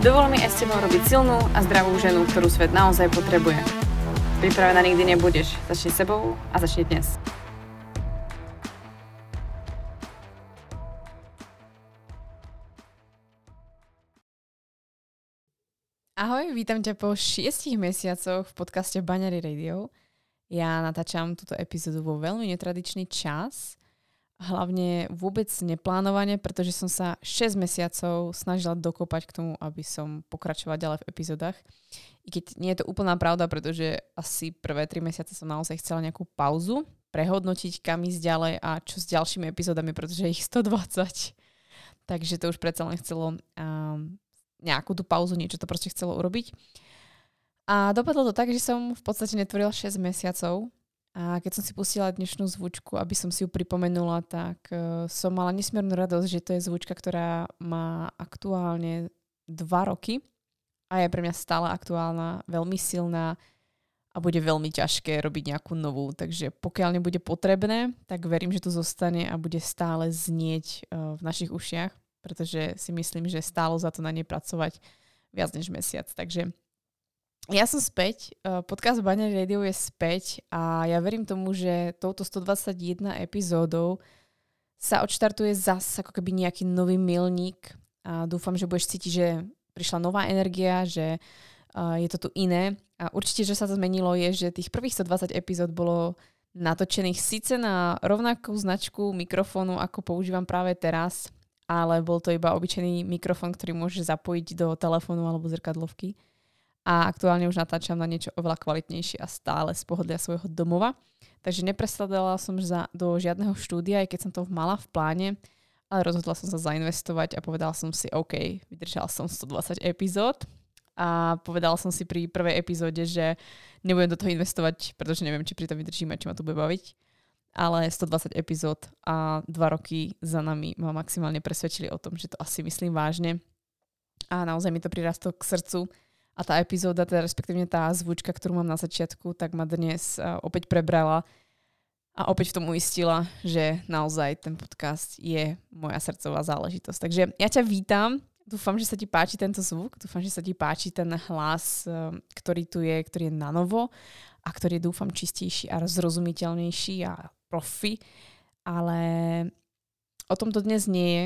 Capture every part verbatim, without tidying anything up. Dovol mi aj s tebou robiť silnú a zdravú ženu, ktorú svet naozaj potrebuje. Pripravená nikdy nebudeš. Začni s sebou a začni dnes. Ahoj, vítam ťa po šiestich mesiacoch v podcaste Baniary Radio. Ja natáčam túto epizódu vo veľmi netradičný čas. Hlavne vôbec neplánovane, pretože som sa šesť mesiacov snažila dokopať k tomu, aby som pokračovala ďalej v epizódach. I keď nie je to úplná pravda, pretože asi prvé tri mesiace som naozaj chcela nejakú pauzu, prehodnotiť, kam ísť ďalej a čo s ďalšími epizódami, pretože je ich sto dvadsať. Takže to už predsa len chcelo um, nejakú tú pauzu, niečo to proste chcelo urobiť. A dopadlo to tak, že som v podstate netvorila šesť mesiacov. A keď som si pustila dnešnú zvučku, aby som si ju pripomenula, tak uh, som mala nesmiernu radosť, že to je zvučka, ktorá má aktuálne dva roky a je pre mňa stále aktuálna, veľmi silná a bude veľmi ťažké robiť nejakú novú. Takže pokiaľ nebude potrebné, tak verím, že tu zostane a bude stále znieť uh, v našich ušiach, pretože si myslím, že stálo za to na nej pracovať viac než mesiac. Takže ja som späť, podcast Baniary Radio je späť a ja verím tomu, že touto sto dvadsaťjeden epizódou sa odštartuje zase ako keby nejaký nový milník a dúfam, že budeš cítiť, že prišla nová energia, že je to tu iné a určite, že sa to zmenilo je, že tých prvých sto dvadsať epizód bolo natočených síce na rovnakú značku mikrofónu, ako používam práve teraz, ale bol to iba obyčajný mikrofón, ktorý môžeš zapojiť do telefónu alebo zrkadlovky. A aktuálne už natáčam na niečo oveľa kvalitnejšie a stále z pohodlia svojho domova. Takže nepresadala som za, do žiadneho štúdia, aj keď som to mala v pláne, ale rozhodla som sa zainvestovať a povedala som si, OK, vydržala som sto dvadsať epizód a povedala som si pri prvej epizóde, že nebudem do toho investovať, pretože neviem, či pri tom vydržím a či ma to bude baviť. Ale sto dvadsať epizód a dva roky za nami ma maximálne presvedčili o tom, že to asi myslím vážne a naozaj mi to prirastlo k srdcu. A tá epizóda, teda respektívne tá zvučka, ktorú mám na začiatku, tak ma dnes opäť prebrala a opäť v tom uistila, že naozaj ten podcast je moja srdcová záležitosť. Takže ja ťa vítam, dúfam, že sa ti páči tento zvuk, dúfam, že sa ti páči ten hlas, ktorý tu je, ktorý je na novo a ktorý je, dúfam, čistejší a zrozumiteľnejší a profi, ale o tom to dnes nie je.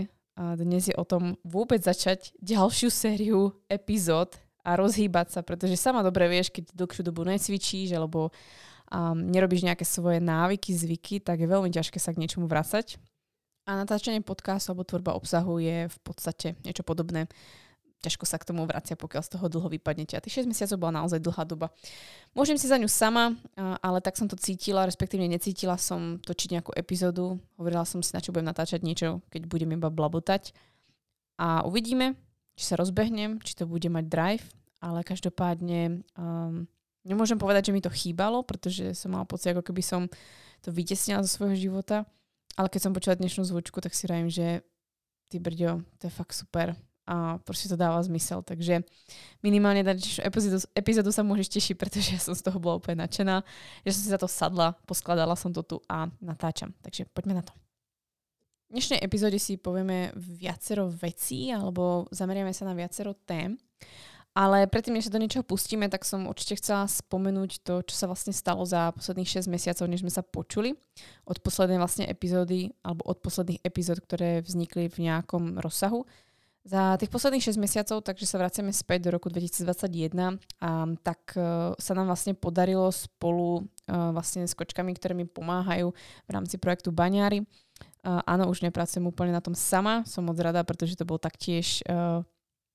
Dnes je o tom vôbec začať ďalšiu sériu epizód a rozhýbať sa, pretože sama dobre vieš, keď dlhšiu dobu necvičíš alebo um, nerobíš nejaké svoje návyky, zvyky, tak je veľmi ťažké sa k niečomu vracať. A natáčanie podcastu alebo tvorba obsahu je v podstate niečo podobné. Ťažko sa k tomu vracia, pokiaľ z toho dlho vypadnete. A tých šesť mesiacov bola naozaj dlhá doba. Môžem si za ňu sama, ale tak som to cítila, respektívne necítila som točiť nejakú epizódu. Hovorila som si, na čo budem natáčať niečo, keď budem iba blabotať. A uvidíme, či sa rozbehnem, či to bude mať drive, ale každopádne um, nemôžem povedať, že mi to chýbalo, pretože som mala pocit, ako keby som to vytesnila zo svojho života, ale keď som počula dnešnú zvučku, tak si rajím, že ty brďo, to je fakt super a proste to dáva zmysel, takže minimálne na dnešnú epizódu sa môžeš tešiť, pretože ja som z toho bola úplne nadšená, že som si za to sadla, poskladala som to tu a natáčam, takže poďme na to. V dnešnej epizóde si povieme viacero vecí alebo zameriame sa na viacero tém, ale predtým, než sa do niečoho pustíme, tak som určite chcela spomenúť to, čo sa vlastne stalo za posledných šesť mesiacov, než sme sa počuli od poslednej vlastne epizódy alebo od posledných epizód, ktoré vznikli v nejakom rozsahu. Za tých posledných šesť mesiacov, takže sa vraciame späť do roku dvetisícdvadsaťjeden, a tak sa nám vlastne podarilo spolu vlastne s kočkami, ktoré mi pomáhajú v rámci projektu Baniary. Uh, áno, už nepracujem úplne na tom sama, som moc rada, pretože to bol taktiež uh,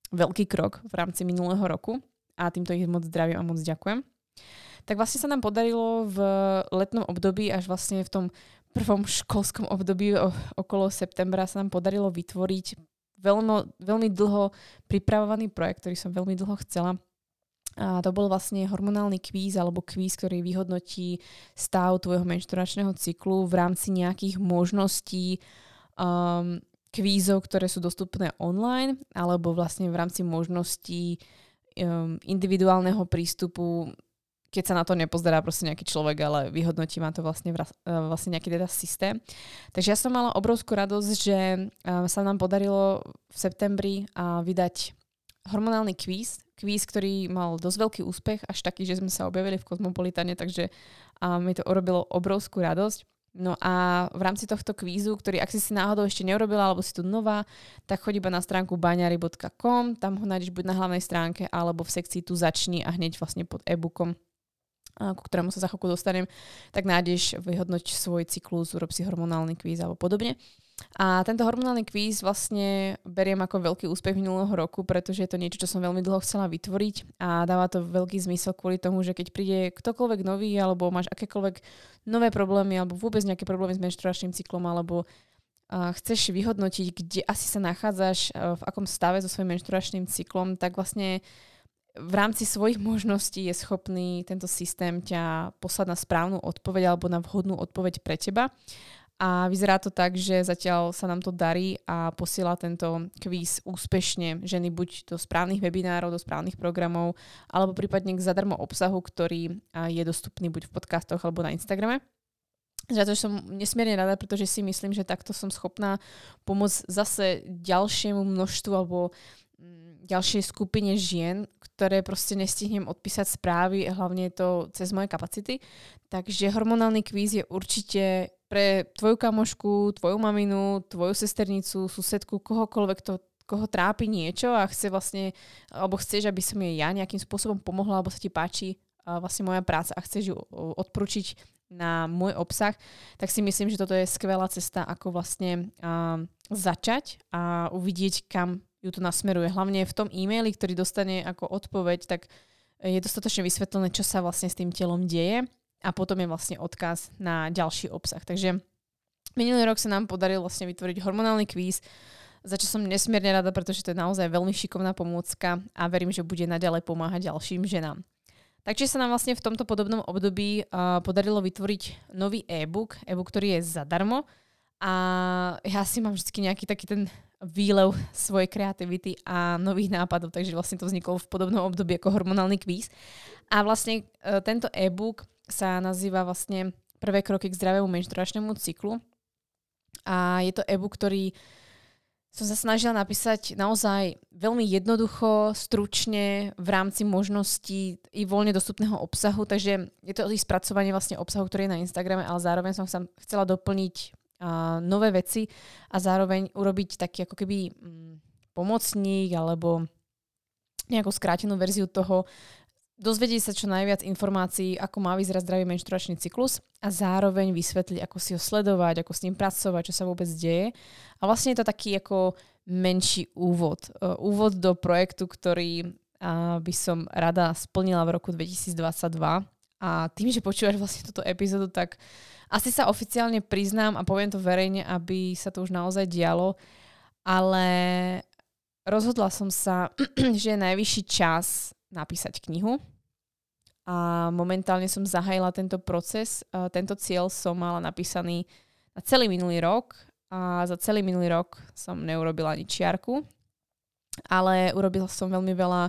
veľký krok v rámci minulého roku a týmto ich moc zdravím a moc ďakujem. Tak vlastne sa nám podarilo v letnom období, až vlastne v tom prvom školskom období o, okolo septembra sa nám podarilo vytvoriť veľmi, veľmi dlho pripravovaný projekt, ktorý som veľmi dlho chcela A to bol vlastne hormonálny kvíz alebo kvíz, ktorý vyhodnotí stav tvojho menšturačného cyklu v rámci nejakých možností um, kvízov, ktoré sú dostupné online alebo vlastne v rámci možností um, individuálneho prístupu, keď sa na to nepozerá proste nejaký človek, ale vyhodnotí má to vlastne, vlastne nejaký teda systém. Takže ja som mala obrovskú radosť, že sa nám podarilo v septembri vydať hormonálny kvíz, kvíz, ktorý mal dosť veľký úspech, až taký, že sme sa objavili v Cosmopolitane, takže mi to urobilo obrovskú radosť. No a v rámci tohto kvízu, ktorý ak si si náhodou ešte neurobila, alebo si tu nová, tak choď iba na stránku baniary bodka com, tam ho nájdeš buď na hlavnej stránke, alebo v sekcii tu začni a hneď vlastne pod e-bookom, ku ktorému sa za chvíľku dostanem, tak nájdeš, vyhodnoť svoj cyklus, urob si hormonálny kvíz alebo podobne. A tento hormonálny kvíz vlastne beriem ako veľký úspech minulého roku, pretože je to niečo, čo som veľmi dlho chcela vytvoriť a dáva to veľký zmysel kvôli tomu, že keď príde ktokoľvek nový alebo máš akékoľvek nové problémy alebo vôbec nejaké problémy s menštruačným cyklom alebo a chceš vyhodnotiť, kde asi sa nachádzaš, v akom stave so svojím menštruačným cyklom, tak vlastne v rámci svojich možností je schopný tento systém ťa poslať na správnu odpoveď alebo na vhodnú odpoveď pre teba. A vyzerá to tak, že zatiaľ sa nám to darí a posiela tento kvíz úspešne ženy buď do správnych webinárov, do správnych programov alebo prípadne k zadarmo obsahu, ktorý je dostupný buď v podcastoch alebo na Instagrame. Za to som nesmierne rada, pretože si myslím, že takto som schopná pomôcť zase ďalšiemu množstvu alebo ďalšej skupine žien, ktoré proste nestihnem odpísať správy, hlavne je to cez moje kapacity. Takže hormonálny kvíz je určite pre tvoju kamošku, tvoju maminu, tvoju sesternicu, susedku, kohokoľvek, to, koho trápi niečo a chce vlastne, alebo chceš, aby som jej ja nejakým spôsobom pomohla, alebo sa ti páči vlastne moja práca a chceš ju odporúčiť na môj obsah, tak si myslím, že toto je skvelá cesta, ako vlastne a, začať a uvidieť, kam ju to nasmeruje. Hlavne v tom e-maili, ktorý dostane ako odpoveď, tak je dostatočne vysvetlené, čo sa vlastne s tým telom deje a potom je vlastne odkaz na ďalší obsah. Takže minulý rok sa nám podarilo vlastne vytvoriť hormonálny kvíz, za čo som nesmierne rada, pretože to je naozaj veľmi šikovná pomôcka a verím, že bude naďalej pomáhať ďalším ženám. Takže sa nám vlastne v tomto podobnom období uh, podarilo vytvoriť nový e-book, e-book, ktorý je zadarmo a ja si mám vždy nejaký taký ten výlev svojej kreativity a nových nápadov, takže vlastne to vzniklo v podobnom období ako hormonálny kvíz. A vlastne e, tento e-book sa nazýva vlastne Prvé kroky k zdravému menštruačnému cyklu. A je to e-book, ktorý som sa snažila napísať naozaj veľmi jednoducho, stručne, v rámci možností i voľne dostupného obsahu, takže je to i spracovanie vlastne obsahu, ktorý je na Instagrame, ale zároveň som sa chcela doplniť a nové veci a zároveň urobiť taký ako keby pomocník alebo nejakú skrátenú verziu toho, dozvedieť sa čo najviac informácií, ako má vyzerať zdravý menštruačný cyklus a zároveň vysvetliť, ako si ho sledovať, ako s ním pracovať, čo sa vôbec deje. A vlastne je to taký ako menší úvod. Úvod do projektu, ktorý by som rada splnila v roku dvetisícdvadsaťdva. A tým, že počúvaš vlastne túto epizódu, tak asi sa oficiálne priznám a poviem to verejne, aby sa to už naozaj dialo, ale rozhodla som sa, že je najvyšší čas napísať knihu a momentálne som zahájila tento proces. Tento cieľ som mala napísaný na celý minulý rok a za celý minulý rok som neurobila ani čiarku, ale urobila som veľmi veľa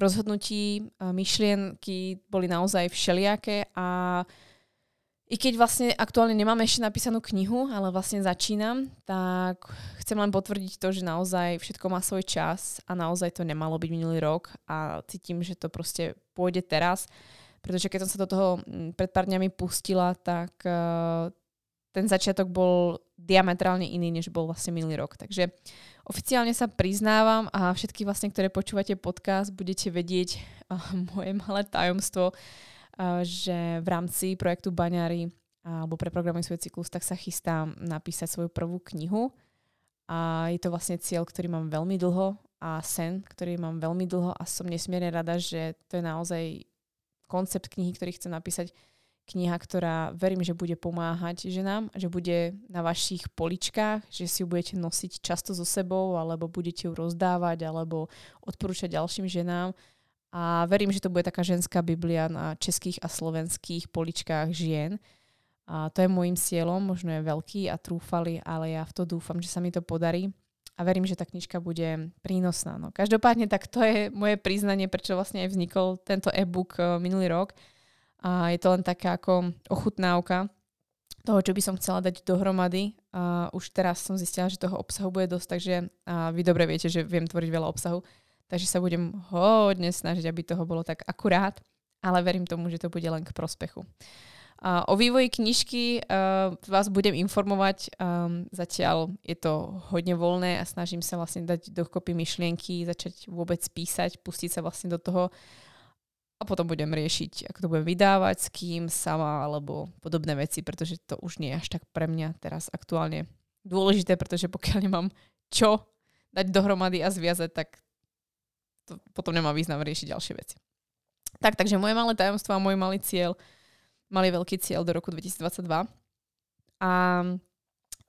rozhodnutí, myšlienky boli naozaj všelijaké a i keď vlastne aktuálne nemám ešte napísanú knihu, ale vlastne začínam, tak chcem len potvrdiť to, že naozaj všetko má svoj čas a naozaj to nemalo byť minulý rok a cítim, že to proste pôjde teraz, pretože keď som sa do toho pred pár dňami pustila, tak uh, ten začiatok bol diametrálne iný, než bol vlastne minulý rok. Takže oficiálne sa priznávam a všetky vlastne, ktoré počúvate podcast, budete vedieť uh, moje malé tajomstvo, uh, že v rámci projektu Baniary uh, alebo pre programuj svoj cyklus, tak sa chystám napísať svoju prvú knihu. A je to vlastne cieľ, ktorý mám veľmi dlho a sen, ktorý mám veľmi dlho a som nesmierne rada, že to je naozaj koncept knihy, ktorý chcem napísať. Kniha, ktorá verím, že bude pomáhať ženám, že bude na vašich poličkách, že si ju budete nosiť často so sebou, alebo budete ju rozdávať, alebo odporúčať ďalším ženám A verím, že to bude taká ženská Biblia na českých a slovenských poličkách žien. A to je môjim cieľom, možno je veľký a trúfalý, ale ja v to dúfam, že sa mi to podarí. A verím, že tá knižka bude prínosná. No, každopádne tak to je moje priznanie, prečo vlastne aj vznikol tento e-book minulý rok. A je to len taká ako ochutnávka toho, čo by som chcela dať dohromady. A už teraz som zistila, že toho obsahu bude dosť, takže vy dobre viete, že viem tvoriť veľa obsahu. Takže sa budem hodne snažiť, aby toho bolo tak akurát, ale verím tomu, že to bude len k prospechu. O vývoji knižky vás budem informovať. Zatiaľ je to hodne voľné a snažím sa vlastne dať dokopy myšlienky, začať vôbec písať, pustiť sa vlastne do toho a potom budem riešiť, ako to budem vydávať, s kým, sama alebo podobné veci, pretože to už nie je až tak pre mňa teraz aktuálne dôležité, pretože pokiaľ nemám čo dať dohromady a zviazať, tak potom nemá význam riešiť ďalšie veci. Tak, takže moje malé tajomstvo a môj malý cieľ, mali veľký cieľ do roku dvetisícdvadsaťdva. A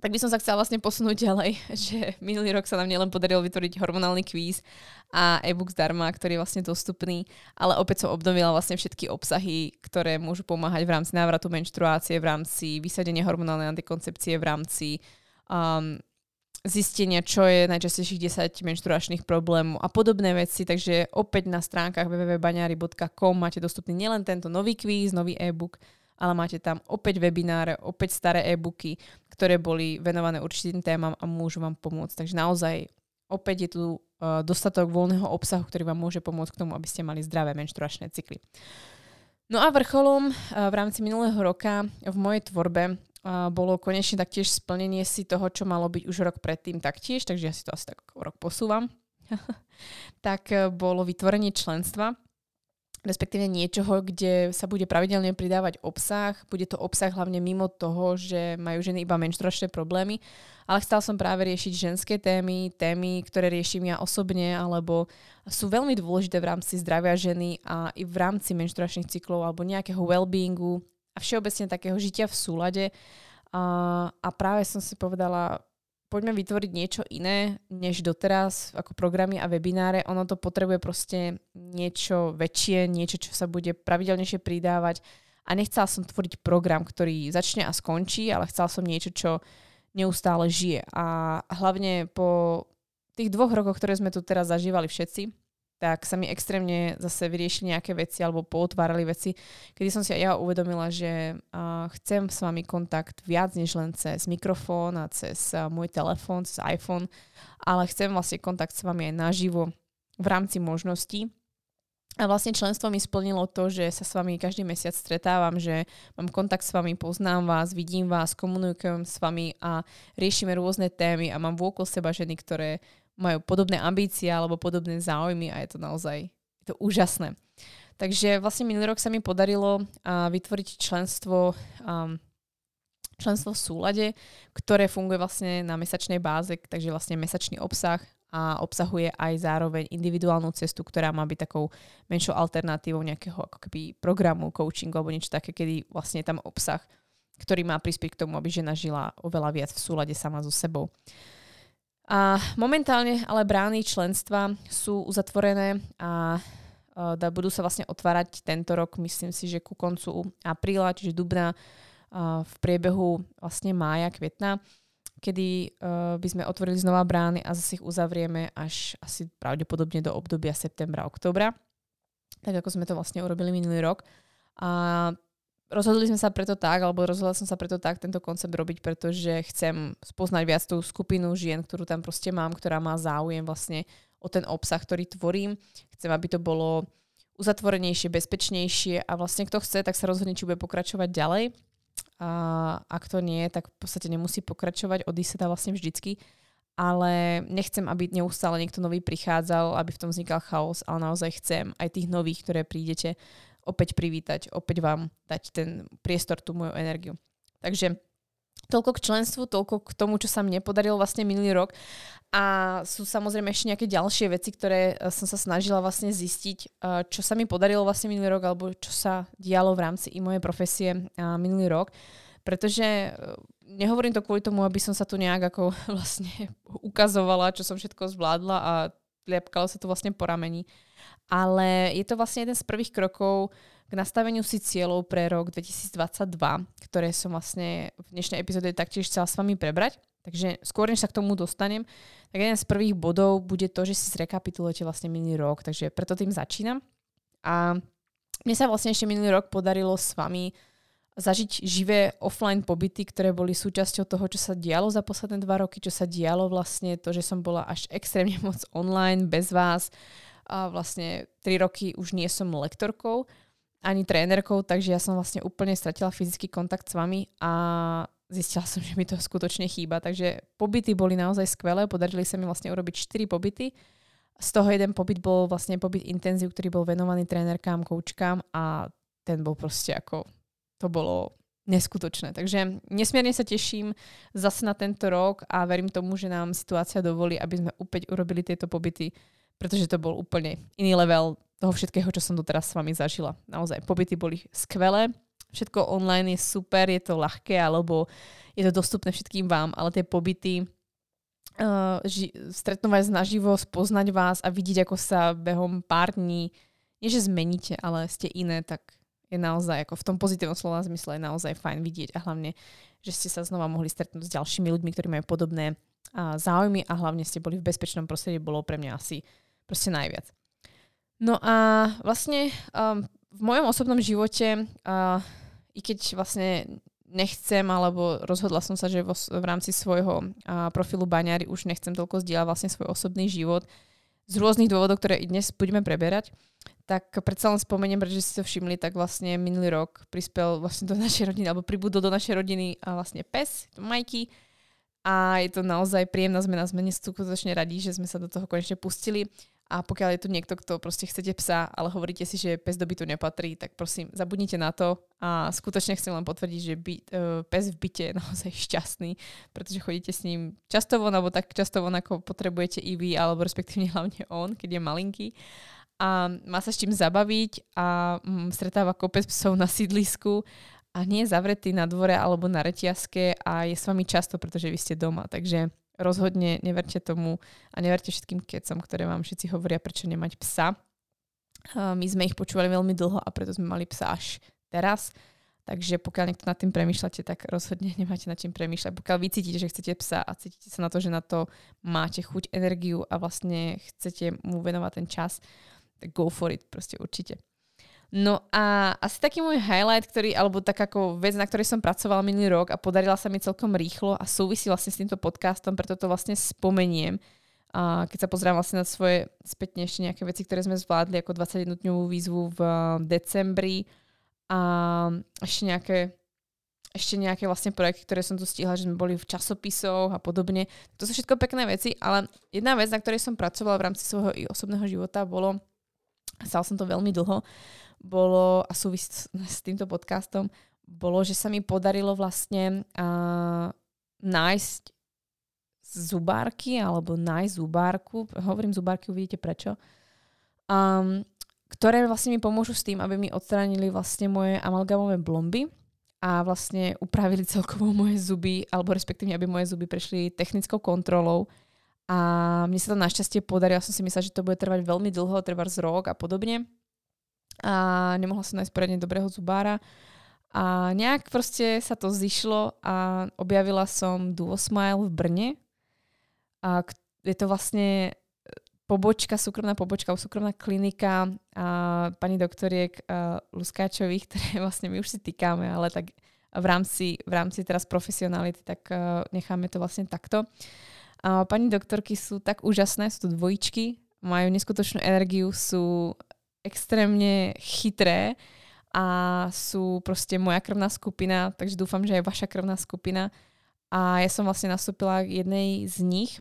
tak by som sa chcela vlastne posunúť ďalej, že minulý rok sa nám nielen podarilo vytvoriť hormonálny kvíz a e-book zdarma, ktorý je vlastne dostupný, ale opäť som obnovila vlastne všetky obsahy, ktoré môžu pomáhať v rámci návratu menštruácie, v rámci vysadenia hormonálnej antikoncepcie, v rámci um, zistenia, čo je najčastejších desať menštruačných problémov a podobné veci. Takže opäť na stránkach w w w bodka baniary bodka com máte dostupný nielen tento nový kvíz, nový e-book, ale máte tam opäť webináre, opäť staré e-booky, ktoré boli venované určitým témam a môžu vám pomôcť. Takže naozaj opäť je tu dostatok voľného obsahu, ktorý vám môže pomôcť k tomu, aby ste mali zdravé menštruačné cykly. No a vrcholom v rámci minulého roka v mojej tvorbe bolo konečne taktiež splnenie si toho, čo malo byť už rok predtým taktiež, takže ja si to asi tak rok posúvam, tak bolo vytvorenie členstva, respektíve niečoho, kde sa bude pravidelne pridávať obsah. Bude to obsah hlavne mimo toho, že majú ženy iba menštruačné problémy, ale chcela som práve riešiť ženské témy, témy, ktoré riešim ja osobne, alebo sú veľmi dôležité v rámci zdravia ženy a i v rámci menštruačných cyklov alebo nejakého wellbeingu a všeobecne takého žitia v súlade. A, a práve som si povedala, poďme vytvoriť niečo iné, než doteraz, ako programy a webináre. Ono to potrebuje proste niečo väčšie, niečo, čo sa bude pravidelnejšie pridávať. A nechcela som tvoriť program, ktorý začne a skončí, ale chcela som niečo, čo neustále žije. A hlavne po tých dvoch rokoch, ktoré sme tu teraz zažívali všetci, tak sa mi extrémne zase vyriešili nejaké veci alebo pootvárali veci, kedy som si aj ja uvedomila, že uh, chcem s vami kontakt viac než len cez mikrofón a cez uh, môj telefón, cez iPhone, ale chcem vlastne kontakt s vami aj naživo v rámci možností. A vlastne členstvo mi splnilo to, že sa s vami každý mesiac stretávam, že mám kontakt s vami, poznám vás, vidím vás, komunikujem s vami a riešime rôzne témy a mám vôkol seba ženy, ktoré majú podobné ambície alebo podobné záujmy a je to naozaj je to úžasné. Takže vlastne minulý rok sa mi podarilo a, vytvoriť členstvo, a, členstvo v súlade, ktoré funguje vlastne na mesačnej báze, takže vlastne mesačný obsah a obsahuje aj zároveň individuálnu cestu, ktorá má byť takou menšou alternatívou nejakého ako keby programu, coachingu alebo niečo také, kedy vlastne tam obsah, ktorý má prispieť k tomu, aby žena žila oveľa viac v súlade sama so sebou. A momentálne ale brány členstva sú uzatvorené a budú sa vlastne otvárať tento rok, myslím si, že ku koncu apríla, čiže dubna, v priebehu vlastne mája, kvetna, kedy uh, by sme otvorili znova brány a zase ich uzavrieme až asi pravdepodobne do obdobia septembra, októbra. Tak ako sme to vlastne urobili minulý rok. A rozhodli sme sa preto tak, alebo rozhodla som sa preto tak tento koncept robiť, pretože chcem spoznať viac tú skupinu žien, ktorú tam proste mám, ktorá má záujem vlastne o ten obsah, ktorý tvorím. Chcem, aby to bolo uzatvorenejšie, bezpečnejšie a vlastne kto chce, tak sa rozhodne, či bude pokračovať ďalej. A ak to nie, tak v podstate nemusí pokračovať, odísť sa dá vlastne vždycky, ale nechcem, aby neustále niekto nový prichádzal, aby v tom vznikal chaos, ale naozaj chcem aj tých nových, ktoré prídete, opäť privítať, opäť vám dať ten priestor, tú moju energiu. Takže toľko k členstvu, toľko k tomu, čo sa mne podarilo vlastne minulý rok a sú samozrejme ešte nejaké ďalšie veci, ktoré som sa snažila vlastne zistiť, čo sa mi podarilo vlastne minulý rok alebo čo sa dialo v rámci i mojej profesie minulý rok, pretože nehovorím to kvôli tomu, aby som sa tu nejak ako vlastne ukazovala, čo som všetko zvládla a tliapkalo sa to vlastne po rameni, ale je to vlastne jeden z prvých krokov k nastaveniu si cieľov pre rok dvetisícdvadsaťdva, ktoré som vlastne v dnešnej epizóde taktiež chcela s vami prebrať. Takže skôr, než sa k tomu dostanem, tak jeden z prvých bodov bude to, že si zrekapitulujete vlastne minulý rok. Takže preto tým začínam. A mne sa vlastne ešte minulý rok podarilo s vami zažiť živé offline pobyty, ktoré boli súčasťou toho, čo sa dialo za posledné dva roky, čo sa dialo vlastne to, že som bola až extrémne moc online, bez vás. A vlastne tri roky už nie som lektorkou ani trénerkou, takže ja som vlastne úplne stratila fyzický kontakt s vami a zistila som, že mi to skutočne chýba. Takže pobyty boli naozaj skvelé, podarili sa mi vlastne urobiť štyri pobyty. Z toho jeden pobyt bol vlastne pobyt intenzív, ktorý bol venovaný trénerkám, koučkám a ten bol proste ako, to bolo neskutočné. Takže nesmierne sa teším zase na tento rok a verím tomu, že nám situácia dovolí, aby sme opäť urobili tieto pobyty, pretože to bol úplne iný level toho všetkého, čo som doteraz s vami zažila. Naozaj, pobyty boli skvelé. Všetko online je super, je to ľahké, alebo je to dostupné všetkým vám, ale tie pobyty, uh, ži- stretnú vás naživo, spoznať vás a vidieť, ako sa behom pár dní, nie že zmeníte, ale ste iné, tak je naozaj, ako v tom pozitívnom slova zmysle je naozaj fajn vidieť a hlavne, že ste sa znova mohli stretnúť s ďalšími ľuďmi, ktorí majú podobné uh, záujmy a hlavne ste boli v bezpečnom prostredí, bolo pre mňa asi proste najviac. No a vlastne um, v mojom osobnom živote, uh, i keď vlastne nechcem, alebo rozhodla som sa, že vo, v rámci svojho uh, profilu Baniary už nechcem toľko zdieľať vlastne svoj osobný život z rôznych dôvodov, ktoré i dnes budeme preberať, tak predsa len spomeniem, pretože ste to všimli, tak vlastne minulý rok prispel vlastne do našej rodiny, alebo pribudol do našej rodiny uh, vlastne pes, to Majky. A je to naozaj príjemná zmena, sme neskutočne radí, že sme sa do toho konečne pustili. A pokiaľ je tu niekto, kto proste chcete psa, ale hovoríte si, že pes do bytu nepatrí, tak prosím, zabudnite na to. A skutočne chcem len potvrdiť, že by, uh, pes v byte je naozaj šťastný, pretože chodíte s ním často von, alebo tak často von, ako potrebujete i vy, alebo respektívne hlavne on, keď je malinký. A má sa s tým zabaviť a um, stretáva kopec psov na sídlisku a nie je zavretý na dvore alebo na reťazke a je s vami často, pretože vy ste doma, takže rozhodne neverte tomu a neverte všetkým kecom, ktoré vám všetci hovoria, prečo nemať psa. My sme ich počúvali veľmi dlho a preto sme mali psa až teraz. Takže pokiaľ niekto nad tým premýšľate, tak rozhodne nemáte nad tým premýšľať. Pokiaľ vy cítite, že chcete psa a cítite sa na to, že na to máte chuť, energiu a vlastne chcete mu venovať ten čas, tak go for it, proste určite. No a asi taký môj highlight, ktorý, alebo tak ako vec, na ktorej som pracovala minulý rok a podarila sa mi celkom rýchlo a súvisí vlastne s týmto podcastom, preto to vlastne spomeniem. A keď sa pozrám vlastne na svoje spätne ešte nejaké veci, ktoré sme zvládli ako dvadsaťjednodňovú výzvu v decembri a ešte nejaké, ešte nejaké vlastne projekty, ktoré som tu stihla, že sme boli v časopisoch a podobne. To sú všetko pekné veci, ale jedna vec, na ktorej som pracovala v rámci svojho i osobného života, bolo, stala som to veľmi dlho, bolo, a súvisť s týmto podcastom, bolo, že sa mi podarilo vlastne uh, nájsť zubárky, alebo nájsť zubárku, hovorím zubárky, uvidíte prečo, um, ktoré vlastne mi pomôžu s tým, aby mi odstránili vlastne moje amalgamové blomby a vlastne upravili celkovo moje zuby, alebo respektívne, aby moje zuby prešli technickou kontrolou. A mne sa to našťastie podarilo, ja som si myslela, že to bude trvať veľmi dlho, trvá z rok a podobne. A nemohla som nájsť poriadne dobrého zubára a nejak proste sa to zišlo a objavila som Duo Smile v Brne a je to vlastne pobočka, súkromná pobočka, súkromná klinika a pani doktoriek Luskáčových, ktoré vlastne my už si týkame, ale tak v rámci, v rámci teraz profesionality, tak necháme to vlastne takto a pani doktorky sú tak úžasné, sú to dvojičky, majú neskutočnú energiu, sú extrémne chytré a sú proste moja krvná skupina, takže dúfam, že aj vaša krvná skupina. A ja som vlastne nastúpila k jednej z nich,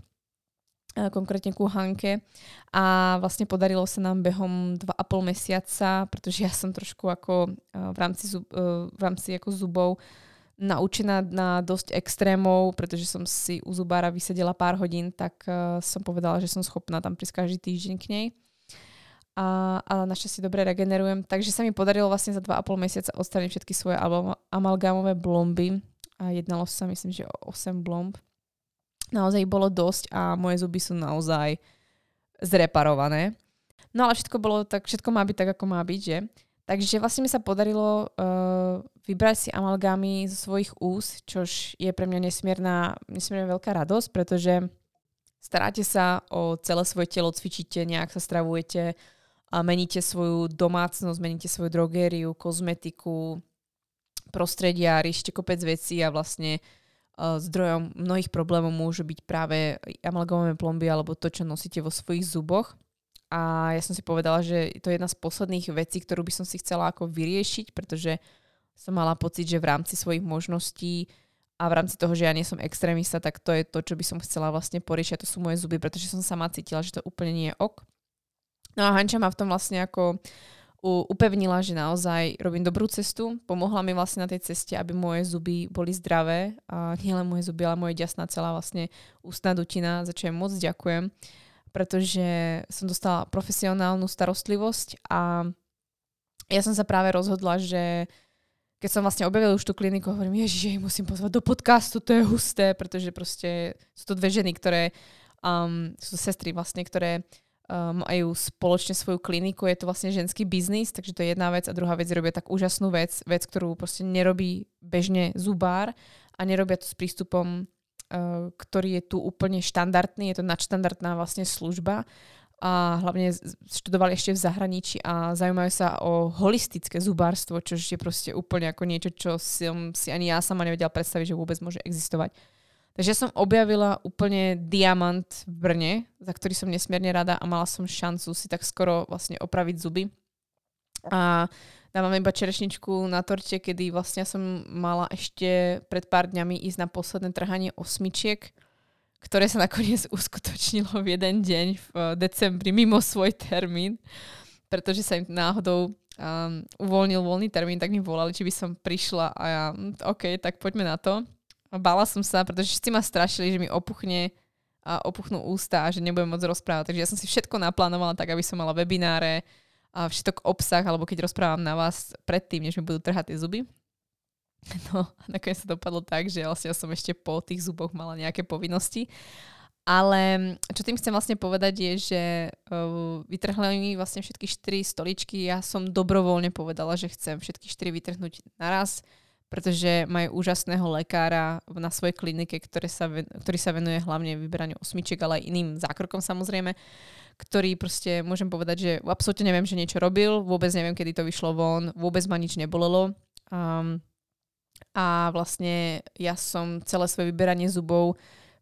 konkrétne ku Hanke a vlastne podarilo sa nám behom dva a pol mesiaca, pretože ja som trošku ako v rámci, zub, v rámci ako zubov naučená na dosť extrémov, pretože som si u zubára vysedela pár hodín, tak som povedala, že som schopná tam prísť každý týždeň k nej. A, a našťastie dobre regenerujem. Takže sa mi podarilo vlastne za dva a pol mesiaca odstrániť všetky svoje amalgamové blomby. A jednalo sa, myslím, že o osem blomb. Naozaj bolo dosť a moje zuby sú naozaj zreparované. No ale všetko bolo tak, všetko má byť tak, ako má byť, že? Takže vlastne mi sa podarilo uh, vybrať si amalgámy zo svojich ús, čož je pre mňa nesmierna, nesmierne veľká radosť, pretože staráte sa o celé svoje telo, cvičíte, nejak sa stravujete, a meníte svoju domácnosť, meníte svoju drogériu, kozmetiku, prostredia, riešite kopec vecí a vlastne uh, zdrojom mnohých problémov môžu byť práve amalgamové plomby alebo to, čo nosíte vo svojich zuboch. A ja som si povedala, že to je jedna z posledných vecí, ktorú by som si chcela ako vyriešiť, pretože som mala pocit, že v rámci svojich možností a v rámci toho, že ja nie som extrémista, tak to je to, čo by som chcela vlastne poriešiť. To sú moje zuby, pretože som sama cítila, že to úplne nie je ok. No a Hanča ma v tom vlastne ako upevnila, že naozaj robím dobrú cestu. Pomohla mi vlastne na tej ceste, aby moje zuby boli zdravé. A nielen moje zuby, ale moje ďasná celá vlastne ústna dutina, za čo moc ďakujem, pretože som dostala profesionálnu starostlivosť a ja som sa práve rozhodla, že keď som vlastne objavila už tú kliniku, hovorím, ježiš, jej musím pozvať do podcastu, to je husté, pretože proste sú to dve ženy, ktoré um, sú sestry vlastne, ktoré um, majú spoločne svoju kliniku, je to vlastne ženský biznis, takže to je jedna vec a druhá vec, robia tak úžasnú vec, vec, ktorú proste nerobí bežne zubár a nerobia to s prístupom, ktorý je tu úplne štandardný, je to nadštandardná vlastne služba a hlavne študovali ešte v zahraničí a zaujímajú sa o holistické zubárstvo, čo je proste úplne ako niečo, čo som si ani ja sama nevedela predstaviť, že vôbec môže existovať. Takže som objavila úplne diamant v Brne, za ktorý som nesmierne rada a mala som šancu si tak skoro vlastne opraviť zuby. A dávam iba čerešničku na torte, kedy vlastne som mala ešte pred pár dňami ísť na posledné trhanie osmičiek, ktoré sa nakoniec uskutočnilo v jeden deň v decembri mimo svoj termín, pretože sa im náhodou um, uvoľnil voľný termín, tak mi volali, či by som prišla a ja, OK, tak poďme na to. A bála som sa, pretože všetci ma strašili, že mi opuchne a opuchnú ústa a že nebudem môcť rozprávať. Takže ja som si všetko naplánovala tak, aby som mala webináre, a všetok obsah, alebo keď rozprávam na vás predtým, než mi budú trhať tie zuby. No a nakoniec sa dopadlo tak, že vlastne ja som ešte po tých zuboch mala nejaké povinnosti. Ale čo tým chcem vlastne povedať je, že uh, vytrhli mi vlastne všetky štyri stoličky. Ja som dobrovoľne povedala, že chcem všetky štyri vytrhnúť naraz, pretože majú úžasného lekára na svojej klinike, ktorý sa, ktorý sa venuje hlavne vyberaniu osmičiek, ale aj iným zákrokom samozrejme, ktorý proste môžem povedať, že absolútne neviem, že niečo robil, vôbec neviem, kedy to vyšlo von, vôbec ma nič nebolelo. Um, a vlastne ja som celé svoje vyberanie zubov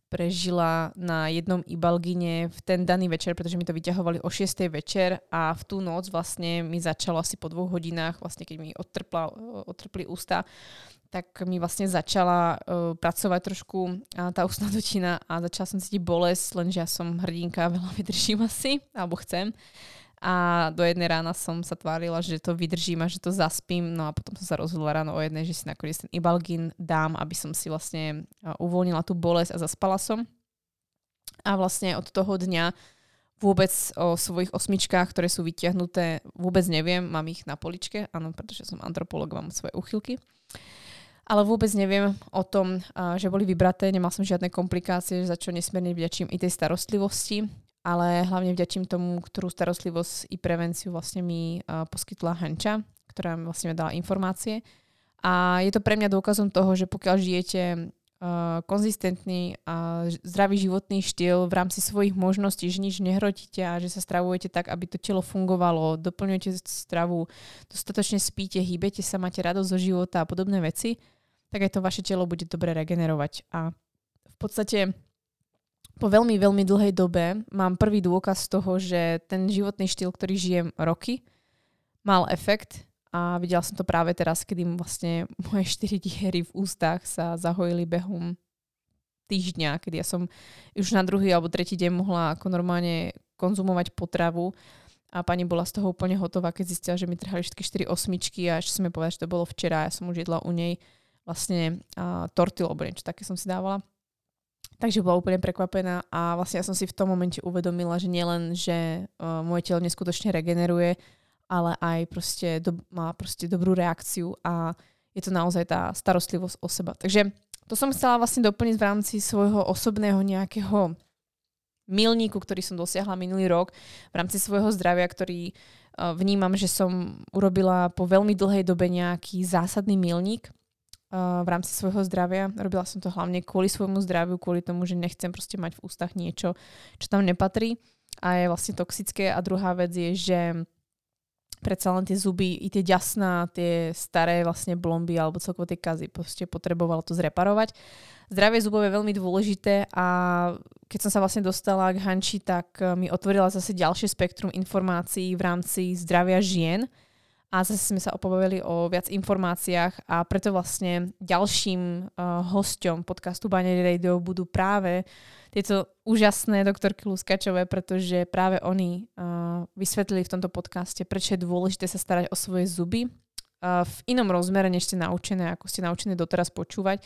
prežila na jednom ibalgine v ten daný večer, pretože mi to vyťahovali o šiestej večer a v tú noc vlastne mi začalo asi po dvoch hodinách, vlastne keď mi odtrpla, odtrpli ústa, tak mi vlastne začala uh, pracovať trošku uh, tá ústna dutina a začala som cítiť bolesť, lenže ja som hrdinka, veľa vydržím asi, alebo chcem. A do jednej rána som sa tvárila, že to vydržím a že to zaspím. No a potom som sa rozhodla ráno o jednej, že si nakoniec ten ibalgin dám, aby som si vlastne uvoľnila tú bolesť a zaspala som. A vlastne od toho dňa vôbec o svojich osmičkách, ktoré sú vytiahnuté, vôbec neviem. Mám ich na poličke, áno, pretože som antropolog, mám svoje úchylky. Ale vôbec neviem o tom, že boli vybraté, nemal som žiadne komplikácie, za čo nesmierne vďačím i tej starostlivosti. Ale hlavne vďačím tomu, ktorú starostlivosť i prevenciu vlastne mi uh, poskytla Hanča, ktorá mi vlastne dala informácie. A je to pre mňa dôkazom toho, že pokiaľ žijete uh, konzistentný a zdravý životný štýl v rámci svojich možností, že nič nehrotíte a že sa stravujete tak, aby to telo fungovalo, doplňujete stravu, dostatočne spíte, hýbete sa, máte radosť zo života a podobné veci, tak aj to vaše telo bude dobre regenerovať. A v podstate po veľmi, veľmi dlhej dobe mám prvý dôkaz toho, že ten životný štýl, ktorý žijem roky, mal efekt a videla som to práve teraz, kedy vlastne moje štyri diery v ústach sa zahojili behom týždňa, kedy ja som už na druhý alebo tretí deň mohla ako normálne konzumovať potravu a pani bola z toho úplne hotová, keď zistila, že mi trhali všetky štyri osmičky a ešte som jej povedala, že to bolo včera, ja som už jedla u nej vlastne uh, tortil, alebo niečo také som si dávala. Takže bola úplne prekvapená a vlastne ja som si v tom momente uvedomila, že nielen, že uh, moje telo neskutočne regeneruje, ale aj proste do, má proste dobrú reakciu a je to naozaj tá starostlivosť o seba. Takže to som chcela vlastne doplniť v rámci svojho osobného nejakého milníku, ktorý som dosiahla minulý rok v rámci svojho zdravia, ktorý uh, vnímam, že som urobila po veľmi dlhej dobe nejaký zásadný milník uh, v rámci svojho zdravia. Robila som to hlavne kvôli svojmu zdraviu, kvôli tomu, že nechcem proste mať v ústach niečo, čo tam nepatrí a je vlastne toxické. A druhá vec je, že predsa len tie zuby, i tie ďasná, tie staré vlastne blomby alebo celkovo tie kazy, proste potrebovalo to zreparovať. Zdravie zubov je veľmi dôležité a keď som sa vlastne dostala k Hanči, tak mi otvorila zase ďalšie spektrum informácií v rámci zdravia žien a zase sme sa opobavili o viac informáciách a preto vlastne ďalším uh, hosťom podcastu Baniary Radio budú práve tieto úžasné doktorky Luskáčové, pretože práve oni uh, vysvetlili v tomto podcaste, prečo je dôležité sa starať o svoje zuby uh, v inom rozmere, než ste naučené, ako ste naučené doteraz počúvať.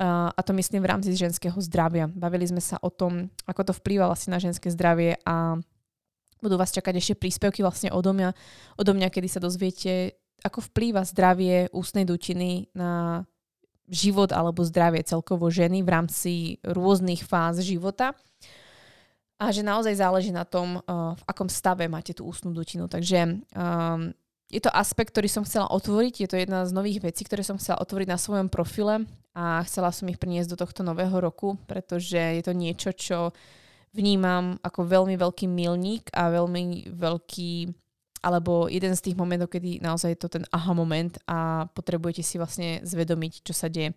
Uh, a to myslím v rámci ženského zdravia. Bavili sme sa o tom, ako to vplýva vlastne na ženské zdravie a budú vás čakať ešte príspevky vlastne odo mňa, odo mňa, kedy sa dozviete, ako vplýva zdravie ústnej dutiny na život alebo zdravie celkovo ženy v rámci rôznych fáz života. A že naozaj záleží na tom, v akom stave máte tú ústnu dutinu. Takže um, je to aspekt, ktorý som chcela otvoriť. Je to jedna z nových vecí, ktoré som chcela otvoriť na svojom profile a chcela som ich priniesť do tohto nového roku, pretože je to niečo, čo vnímam ako veľmi veľký milník a veľmi veľký, alebo jeden z tých momentov, kedy naozaj je to ten aha moment a potrebujete si vlastne zvedomiť, čo sa deje.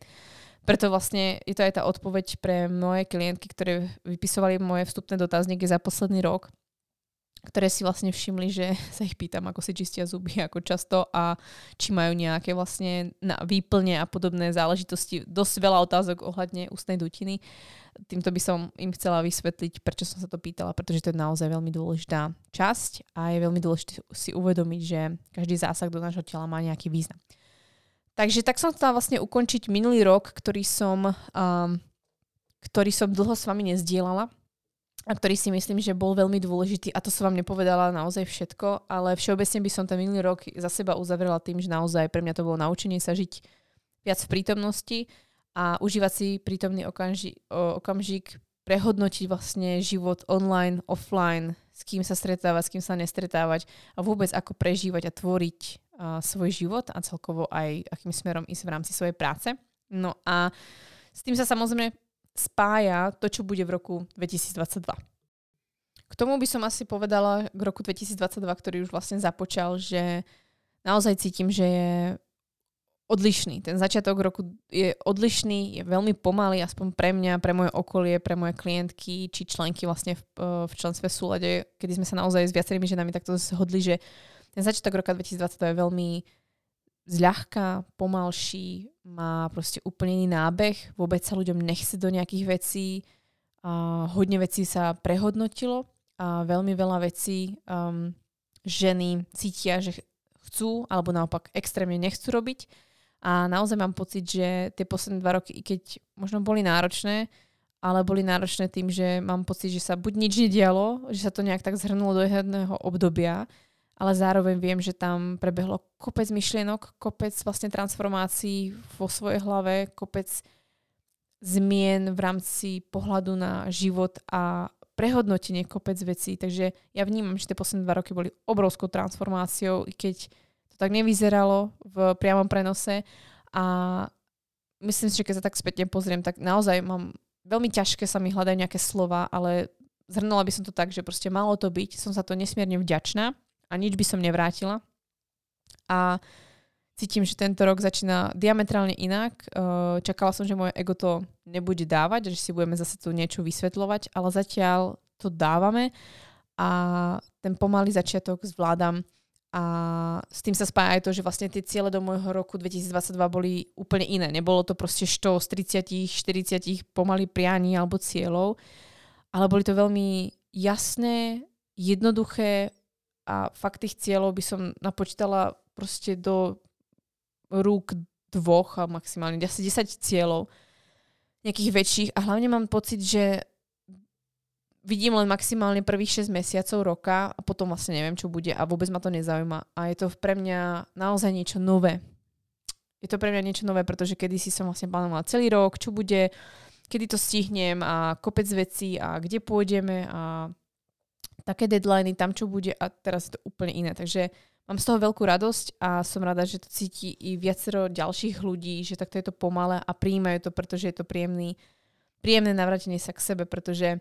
Preto vlastne je to aj tá odpoveď pre moje klientky, ktoré vypisovali moje vstupné dotazníky za posledný rok, ktoré si vlastne všimli, že sa ich pýtam, ako si čistia zuby, ako často a či majú nejaké vlastne výplne a podobné záležitosti. Dosť veľa otázok ohľadne ústnej dutiny. Týmto by som im chcela vysvetliť, prečo som sa to pýtala, pretože to je naozaj veľmi dôležitá časť a je veľmi dôležité si uvedomiť, že každý zásah do nášho tela má nejaký význam. Takže tak som chcela vlastne ukončiť minulý rok, ktorý som, um, ktorý som dlho s vami nezdielala a ktorý si myslím, že bol veľmi dôležitý a to som vám nepovedala naozaj všetko, ale všeobecne by som ten minulý rok za seba uzavrela tým, že naozaj pre mňa to bolo naučenie sa žiť viac v prítomnosti a užívať si prítomný okamžik, okamžik prehodnotiť vlastne život online, offline, s kým sa stretávať, s kým sa nestretávať a vôbec ako prežívať a tvoriť uh, svoj život a celkovo aj akým smerom ísť v rámci svojej práce. No a s tým sa samozrejme spája to, čo bude v roku dvetisícdvadsaťdva. K tomu by som asi povedala k roku dvetisícdvadsaťdva, ktorý už vlastne započal, že naozaj cítim, že je odlišný. Ten začiatok roku je odlišný, je veľmi pomalý, aspoň pre mňa, pre moje okolie, pre moje klientky či členky vlastne v, v členstve súlade, kedy sme sa naozaj s viacerými ženami takto zhodli, že ten začiatok roka dvetisícdvadsaťdva je veľmi zľahka, pomalší, má proste úplne iný nábeh, vôbec sa ľuďom nechce do nejakých vecí, a hodne vecí sa prehodnotilo a veľmi veľa vecí um, ženy cítia, že chcú, alebo naopak extrémne nechcú robiť a naozaj mám pocit, že tie posledné dva roky, i keď možno boli náročné, ale boli náročné tým, že mám pocit, že sa buď nič nedialo, že sa to nejak tak zhrnulo do jedného obdobia, ale zároveň viem, že tam prebehlo kopec myšlienok, kopec vlastne transformácií vo svojej hlave, kopec zmien v rámci pohľadu na život a prehodnotenie kopec vecí. Takže ja vnímam, že tie posledné dva roky boli obrovskou transformáciou, i keď to tak nevyzeralo v priamom prenose. A myslím si, že keď sa tak spätne pozriem, tak naozaj mám veľmi ťažké sa mi hľadajú nejaké slova, ale zhrnula by som to tak, že proste malo to byť. Som za to nesmierne vďačná a nič by som nevrátila. A cítim, že tento rok začína diametrálne inak. Čakala som, že moje ego to nebude dávať, že si budeme zase tu niečo vysvetľovať, ale zatiaľ to dávame a ten pomalý začiatok zvládam. A s tým sa spája aj to, že vlastne tie ciele do môjho roku dvetisícdvadsaťdva boli úplne iné. Nebolo to proste sto z tridsať, štyridsať pomaly prianí alebo cieľov, ale boli to veľmi jasné, jednoduché, a fakt tých cieľov by som napočítala proste do rúk dvoch a maximálne asi desať cieľov nejakých väčších a hlavne mám pocit, že vidím len maximálne prvých šesť mesiacov roka a potom vlastne neviem, čo bude a vôbec ma to nezaujíma a je to pre mňa naozaj niečo nové. Je to pre mňa niečo nové, pretože kedysi som vlastne plánovala celý rok, čo bude, kedy to stihnem a kopec vecí a kde pôjdeme a také deadliny, tam čo bude a teraz je to úplne iné. Takže mám z toho veľkú radosť a som rada, že to cíti i viacero ďalších ľudí, že takto je to pomalé a prijímajú to, pretože je to príjemný, príjemné navrátenie sa k sebe, pretože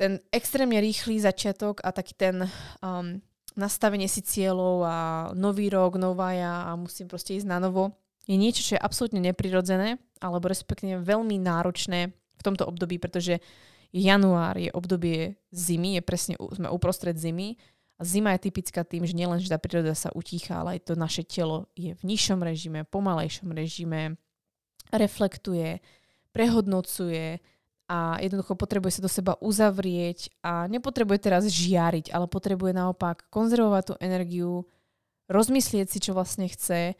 ten extrémne rýchly začiatok a taký ten um, nastavenie si cieľov a nový rok, nová ja a musím proste ísť na novo, je niečo, čo je absolútne neprirodzené alebo respektíve veľmi náročné v tomto období, pretože január je obdobie zimy, je presne, sme uprostred zimy a zima je typická tým, že nielen, že tá príroda sa utíchá, ale aj to naše telo je v nižšom režime, pomalejšom režime, reflektuje, prehodnocuje a jednoducho potrebuje sa do seba uzavrieť a nepotrebuje teraz žiariť, ale potrebuje naopak konzervovať tú energiu, rozmyslieť si, čo vlastne chce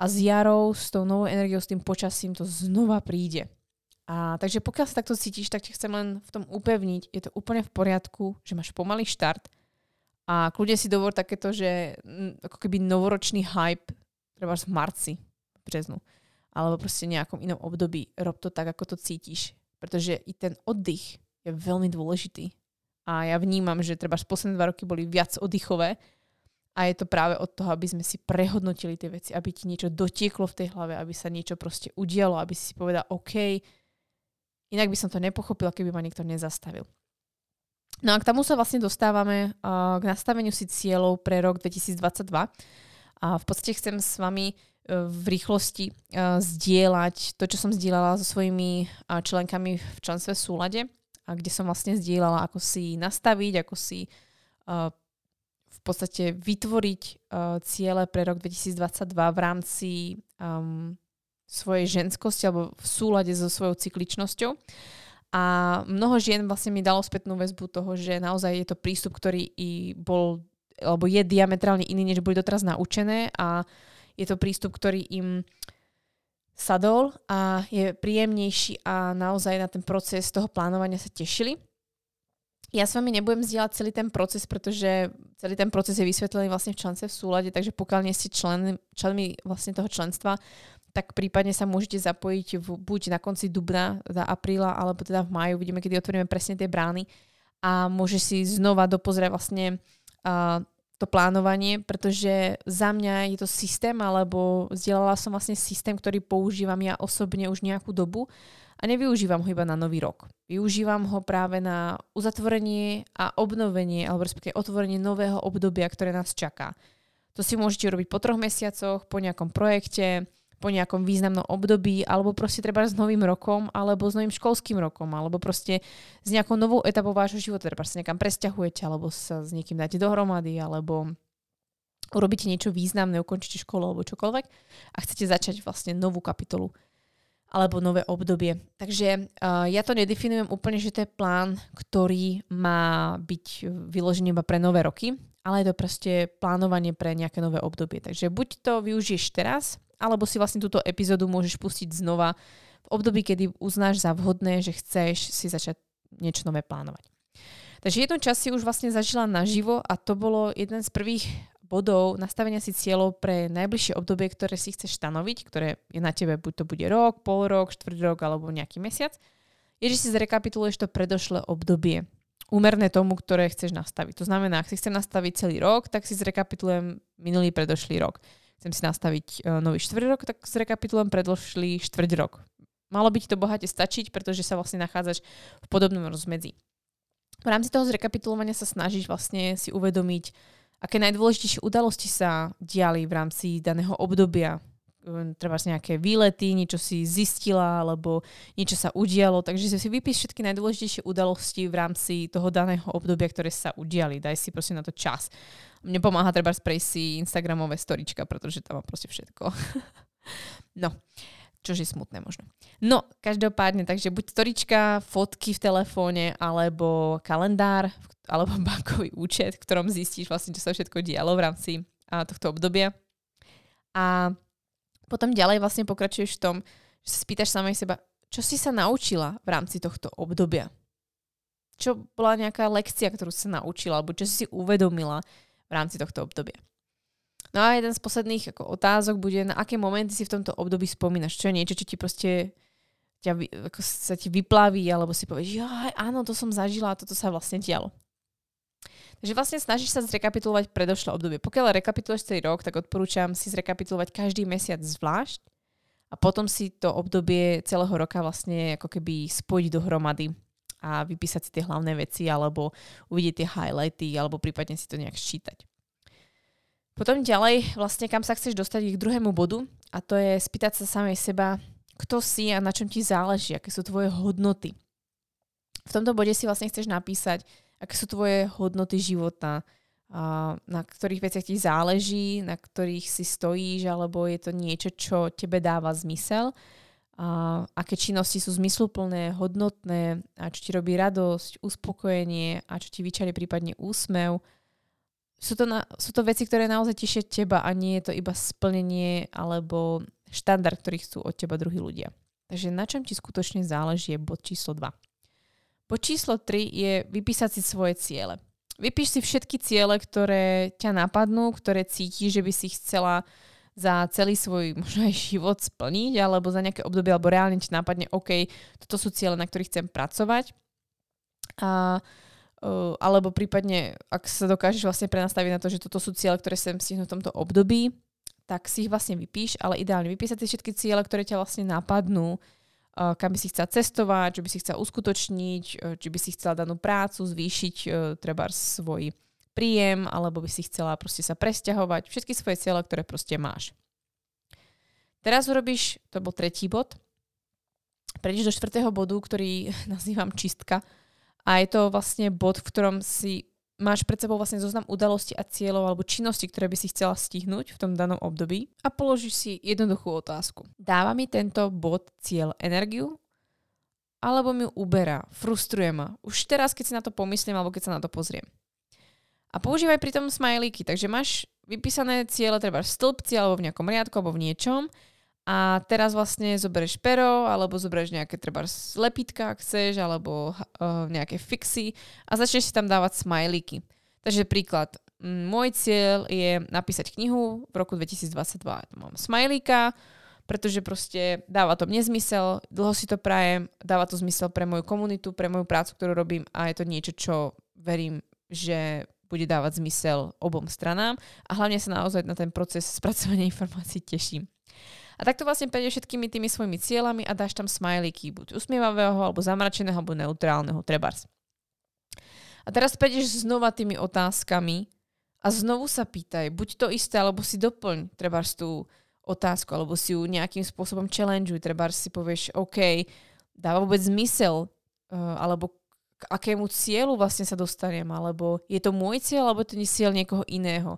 a s jarou, s tou novou energiou, s tým počasím to znova príde. A takže pokiaľ sa takto cítiš, tak ťa chcem len v tom upevniť. Je to úplne v poriadku, že máš pomalý štart a kľudne si dovol takéto, že ako keby novoročný hype treba v marci, v březnu alebo proste nejakom inom období. Rob to tak, ako to cítiš. Pretože i ten oddych je veľmi dôležitý. A ja vnímam, že treba z posledné dva roky boli viac oddychové a je to práve od toho, aby sme si prehodnotili tie veci, aby ti niečo dotieklo v tej hlave, aby sa niečo proste udialo, aby si si povedal OK. Inak by som to nepochopila, keby ma niekto nezastavil. No a k tomu sa vlastne dostávame uh, k nastaveniu si cieľov pre rok dvetisícdvadsaťdva. A v podstate chcem s vami uh, v rýchlosti uh, zdieľať to, čo som zdieľala so svojimi uh, členkami v členstve v súlade, a kde som vlastne zdieľala, ako si nastaviť, ako si uh, v podstate vytvoriť uh, ciele pre rok dvetisícdvadsaťdva v rámci um, svojej ženskosti alebo v súlade so svojou cykličnosťou. A mnoho žien vlastne mi dalo spätnú väzbu toho, že naozaj je to prístup, ktorý i bol, alebo je diametrálne iný, než boli doteraz naučené, a je to prístup, ktorý im sadol a je príjemnejší a naozaj na ten proces toho plánovania sa tešili. Ja s vami nebudem zdieľať celý ten proces, pretože celý ten proces je vysvetlený vlastne v článce v súlade, takže pokiaľ nie ste člen, členmi vlastne toho členstva, tak prípadne sa môžete zapojiť v, buď na konci dubna, teda apríla, alebo teda v máju, vidíme, kedy otvoríme presne tie brány a môže si znova dopozrieť vlastne uh, to plánovanie, pretože za mňa je to systém, alebo zdieľala som vlastne systém, ktorý používam ja osobne už nejakú dobu a nevyužívam ho iba na nový rok. Využívam ho práve na uzatvorenie a obnovenie, alebo respektíve otvorenie nového obdobia, ktoré nás čaká. To si môžete urobiť po troch mesiacoch, po nejakom projekte, po nejakom významnom období, alebo proste treba s novým rokom, alebo s novým školským rokom, alebo proste s nejakou novou etapou vášho života, treba sa niekam presťahujete, alebo sa s niekým dáte dohromady, alebo urobíte niečo významné, ukončíte školu alebo čokoľvek a chcete začať vlastne novú kapitolu alebo nové obdobie. Takže uh, ja to nedefinujem úplne, že to je plán, ktorý má byť vyložený iba pre nové roky, ale je to proste plánovanie pre nejaké nové obdobie. Takže buď to využiješ teraz, alebo si vlastne túto epizódu môžeš pustiť znova v období, kedy uznáš za vhodné, že chceš si začať niečo nové plánovať. Takže jednu časť si už vlastne zažila naživo a to bolo jeden z prvých bodov nastavenia si cieľov pre najbližšie obdobie, ktoré si chceš stanoviť, ktoré je na tebe, buď to bude rok, pol rok, štvrť rok alebo nejaký mesiac, je, že si zrekapituluješ to predošlé obdobie úmerné tomu, ktoré chceš nastaviť. To znamená, ak si chcem nastaviť celý rok, tak si zrekapitulujem minulý predošlý rok. Chcem si nastaviť nový štvrť rok, tak zrekapitulujem predložili štvrť rok. Malo by ti to bohate stačiť, pretože sa vlastne nachádzaš v podobnom rozmedzi. V rámci toho zrekapitulovania sa snažíš vlastne si uvedomiť, aké najdôležitejšie udalosti sa diali v rámci daného obdobia. Treba si nejaké výlety, niečo si zistila, alebo niečo sa udialo. Takže si vypíš všetky najdôležitejšie udalosti v rámci toho daného obdobia, ktoré sa udiali. Daj si prosím na to čas. Mne pomáha treba prejsť si Instagramové storička, pretože tam mám proste všetko. No, čo je smutné možno. No, každopádne, takže buď storička, fotky v telefóne, alebo kalendár, alebo bankový účet, v ktorom zistíš vlastne, čo sa všetko dialo v rámci a, tohto obdobia. A potom ďalej vlastne pokračuješ v tom, že sa spýtaš samej seba, čo si sa naučila v rámci tohto obdobia. Čo bola nejaká lekcia, ktorú si sa naučila, alebo čo si si uvedomila v rámci tohto obdobia. No a jeden z posledných ako otázok bude, na aké momenty si v tomto období spomínaš. Čo je niečo, čo ti proste ťa, ako sa ti vyplaví, alebo si povieš, jaj, áno, to som zažila, toto sa vlastne dialo. Takže vlastne snažíš sa zrekapitulovať predošlé obdobie. Pokiaľ rekapituluješ celý rok, tak odporúčam si zrekapitulovať každý mesiac zvlášť a potom si to obdobie celého roka vlastne ako keby spojiť dohromady a vypísať si tie hlavné veci alebo uvidieť tie highlighty alebo prípadne si to nejak sčítať. Potom ďalej vlastne kam sa chceš dostať k druhému bodu a to je spýtať sa samej seba, kto si a na čom ti záleží, aké sú tvoje hodnoty. V tomto bode si vlastne chceš napísať, aké sú tvoje hodnoty života, na ktorých veciach ti záleží, na ktorých si stojíš, alebo je to niečo, čo tebe dáva zmysel, aké činnosti sú zmysluplné, hodnotné, a čo ti robí radosť, uspokojenie a čo ti vyčarí prípadne úsmev. Sú to, na, sú to veci, ktoré naozaj tešia teba a nie je to iba splnenie alebo štandard, ktorý chcú od teba druhí ľudia. Takže na čom ti skutočne záleží je bod číslo dva. Bod číslo tri je vypísať si svoje ciele. Vypíš si všetky ciele, ktoré ťa napadnú, ktoré cítiš, že by si chcela za celý svoj možno aj život splniť, alebo za nejaké obdobie, alebo reálne ti napadne, OK, toto sú ciele, na ktorých chcem pracovať. A, uh, alebo prípadne, ak sa dokážeš vlastne prenastaviť na to, že toto sú ciele, ktoré chcem stihnúť v tomto období, tak si ich vlastne vypíš, ale ideálne vypísať si všetky ciele, ktoré ťa vlastne napadnú, kam by si chcela cestovať, čo by si chcela uskutočniť, či by si chcela danú prácu, zvýšiť treba svoj príjem, alebo by si chcela proste sa presťahovať. Všetky svoje ciele, ktoré proste máš. Teraz urobíš, to bol tretí bod, prejdeš do štvrtého bodu, ktorý nazývam čistka. A je to vlastne bod, v ktorom si máš pred sebou vlastne zoznam udalostí a cieľov alebo činností, ktoré by si chcela stihnúť v tom danom období a položíš si jednoduchú otázku. Dáva mi tento bod cieľ energiu? Alebo mi ju uberá? Frustruje ma? Už teraz, keď si na to pomyslím alebo keď sa na to pozriem. A používaj pri tom smajlíky. Takže máš vypísané ciele, treba v stĺpci alebo v nejakom riadku alebo v niečom a teraz vlastne zoberieš pero alebo zoberieš nejaké treba lepítka, ak chceš, alebo uh, nejaké fixy a začneš si tam dávať smajlíky. Takže príklad, môj cieľ je napísať knihu v roku dvetisícdvadsaťdva. Mám smajlíka, pretože proste dáva to nezmysel, dlho si to prajem, dáva to zmysel pre moju komunitu, pre moju prácu, ktorú robím a je to niečo, čo verím, že bude dávať zmysel obom stranám a hlavne sa naozaj na ten proces spracovania informácií teším. A takto vlastne prejdeš všetkými tými svojimi cieľami a dáš tam smajlíky, buď usmievavého, alebo zamračeného, alebo neutrálneho, trebárs. A teraz prejdeš znova tými otázkami a znovu sa pýtaj, buď to isté, alebo si doplň, trebárs tú otázku, alebo si ju nejakým spôsobom challengeuj, trebárs si povieš, OK, dáva vôbec zmysel, uh, alebo k akému cieľu vlastne sa dostanem, alebo je to môj cieľ, alebo to nie cieľ niekoho iného.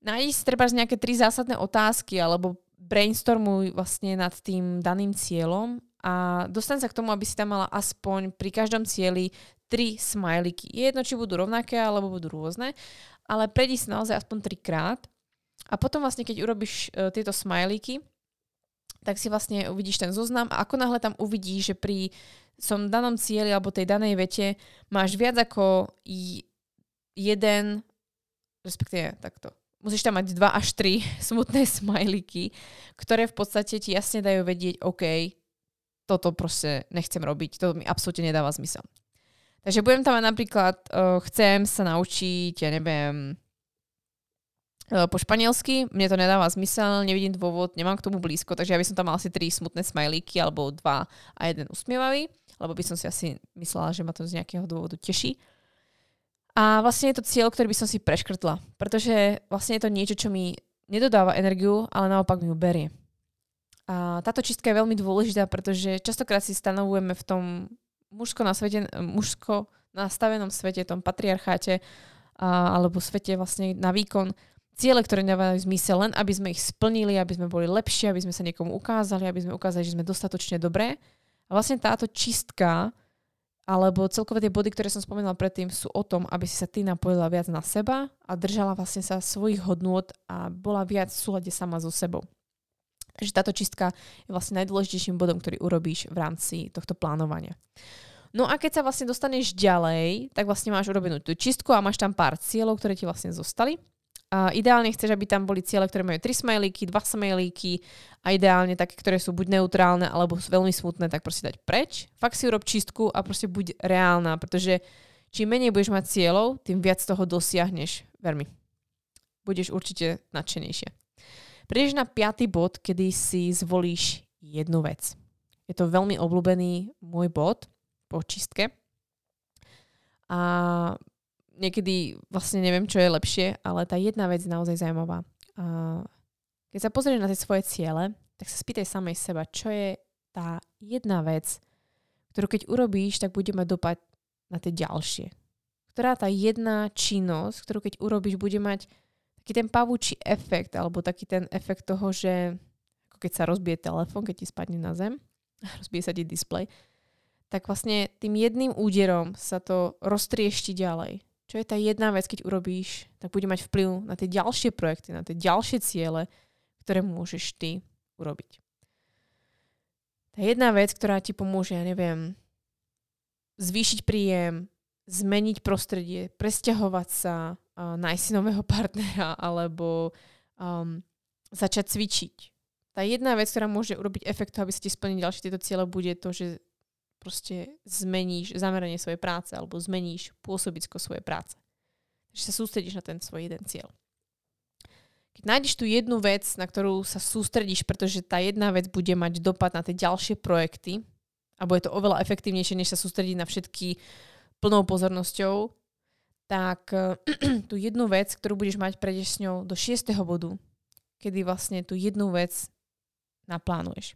Nájdi si trebárs nejaké tri zásadné otázky, alebo brainstormuj vlastne nad tým daným cieľom a dostaň sa k tomu, aby si tam mala aspoň pri každom cieli tri smajlíky. Jedno, či budú rovnaké, alebo budú rôzne, ale prejdi si naozaj aspoň trikrát a potom vlastne, keď urobíš e, tieto smajlíky, tak si vlastne uvidíš ten zoznam a ako náhle tam uvidíš, že pri som danom cieli alebo tej danej vete máš viac ako jeden, respektíve takto. Musíš tam mať dva až tri smutné smajlíky, ktoré v podstate ti jasne dajú vedieť, OK, toto proste nechcem robiť, to mi absolútne nedáva zmysel. Takže budem tam napríklad, uh, chcem sa naučiť, ja neviem, uh, po španielsky, mne to nedáva zmysel, nevidím dôvod, nemám k tomu blízko, takže ja by som tam mal asi tri smutné smajlíky, alebo dva a jeden usmievavý, lebo by som si asi myslela, že ma to z nejakého dôvodu teší. A vlastne je to cieľ, ktorý by som si preškrtla. Pretože vlastne je to niečo, čo mi nedodáva energiu, ale naopak mi ju berie. A táto čistka je veľmi dôležitá, pretože častokrát si stanovujeme v tom mužsko, na svete, mužsko nastavenom svete, tom patriarcháte, a, alebo svete vlastne na výkon, ciele, ktoré dávajú zmysel len, aby sme ich splnili, aby sme boli lepšie, aby sme sa niekomu ukázali, aby sme ukázali, že sme dostatočne dobré. A vlastne táto čistka alebo celkové tie body, ktoré som spomínala predtým, sú o tom, aby si sa ty napojila viac na seba a držala vlastne sa svojich hodnôt a bola viac v súlade sama so sebou. Takže táto čistka je vlastne najdôležitejším bodom, ktorý urobíš v rámci tohto plánovania. No a keď sa vlastne dostaneš ďalej, tak vlastne máš urobenú tú čistku a máš tam pár cieľov, ktoré ti vlastne zostali Uh, ideálne chceš, aby tam boli ciele, ktoré majú tri smajlíky, dva smajlíky a ideálne také, ktoré sú buď neutrálne alebo sú veľmi smutné, tak proste dať preč. Fakt si urob čistku a proste buď reálna, pretože čím menej budeš mať cieľov, tým viac toho dosiahneš. Ver mi. Budeš určite nadšenejšia. Prídeš na piaty bod, kedy si zvolíš jednu vec. Je to veľmi obľúbený môj bod po čistke. A niekedy vlastne neviem, čo je lepšie, ale tá jedna vec je naozaj zaujímavá. A keď sa pozrieš na tie svoje ciele, tak sa spýtaj samej seba, čo je tá jedna vec, ktorú keď urobíš, tak bude mať dopad na tie ďalšie. Ktorá tá jedna činnosť, ktorú keď urobíš, bude mať taký ten pavúčí efekt, alebo taký ten efekt toho, že ako keď sa rozbije telefón, keď ti spadne na zem, rozbije sa ti displej, tak vlastne tým jedným úderom sa to roztriešti ďalej. Čo je tá jedna vec, keď urobíš, tak bude mať vplyv na tie ďalšie projekty, na tie ďalšie ciele, ktoré môžeš ty urobiť. Tá jedna vec, ktorá ti pomôže, ja neviem, zvýšiť príjem, zmeniť prostredie, presťahovať sa, nájsť si nového partnera alebo um, začať cvičiť. Tá jedna vec, ktorá môže urobiť efekt, aby sa ti splnili ďalšie tieto ciele, bude to, že proste zmeníš zameranie svojej práce alebo zmeníš pôsobisko svojej práce. Takže sa sústredíš na ten svoj jeden cieľ. Keď nájdeš tú jednu vec, na ktorú sa sústredíš, pretože tá jedna vec bude mať dopad na tie ďalšie projekty a bude to oveľa efektívnejšie, než sa sústrediť na všetky plnou pozornosťou, tak tú jednu vec, ktorú budeš mať, prejdeš s ňou do šiesteho bodu, kedy vlastne tú jednu vec naplánuješ.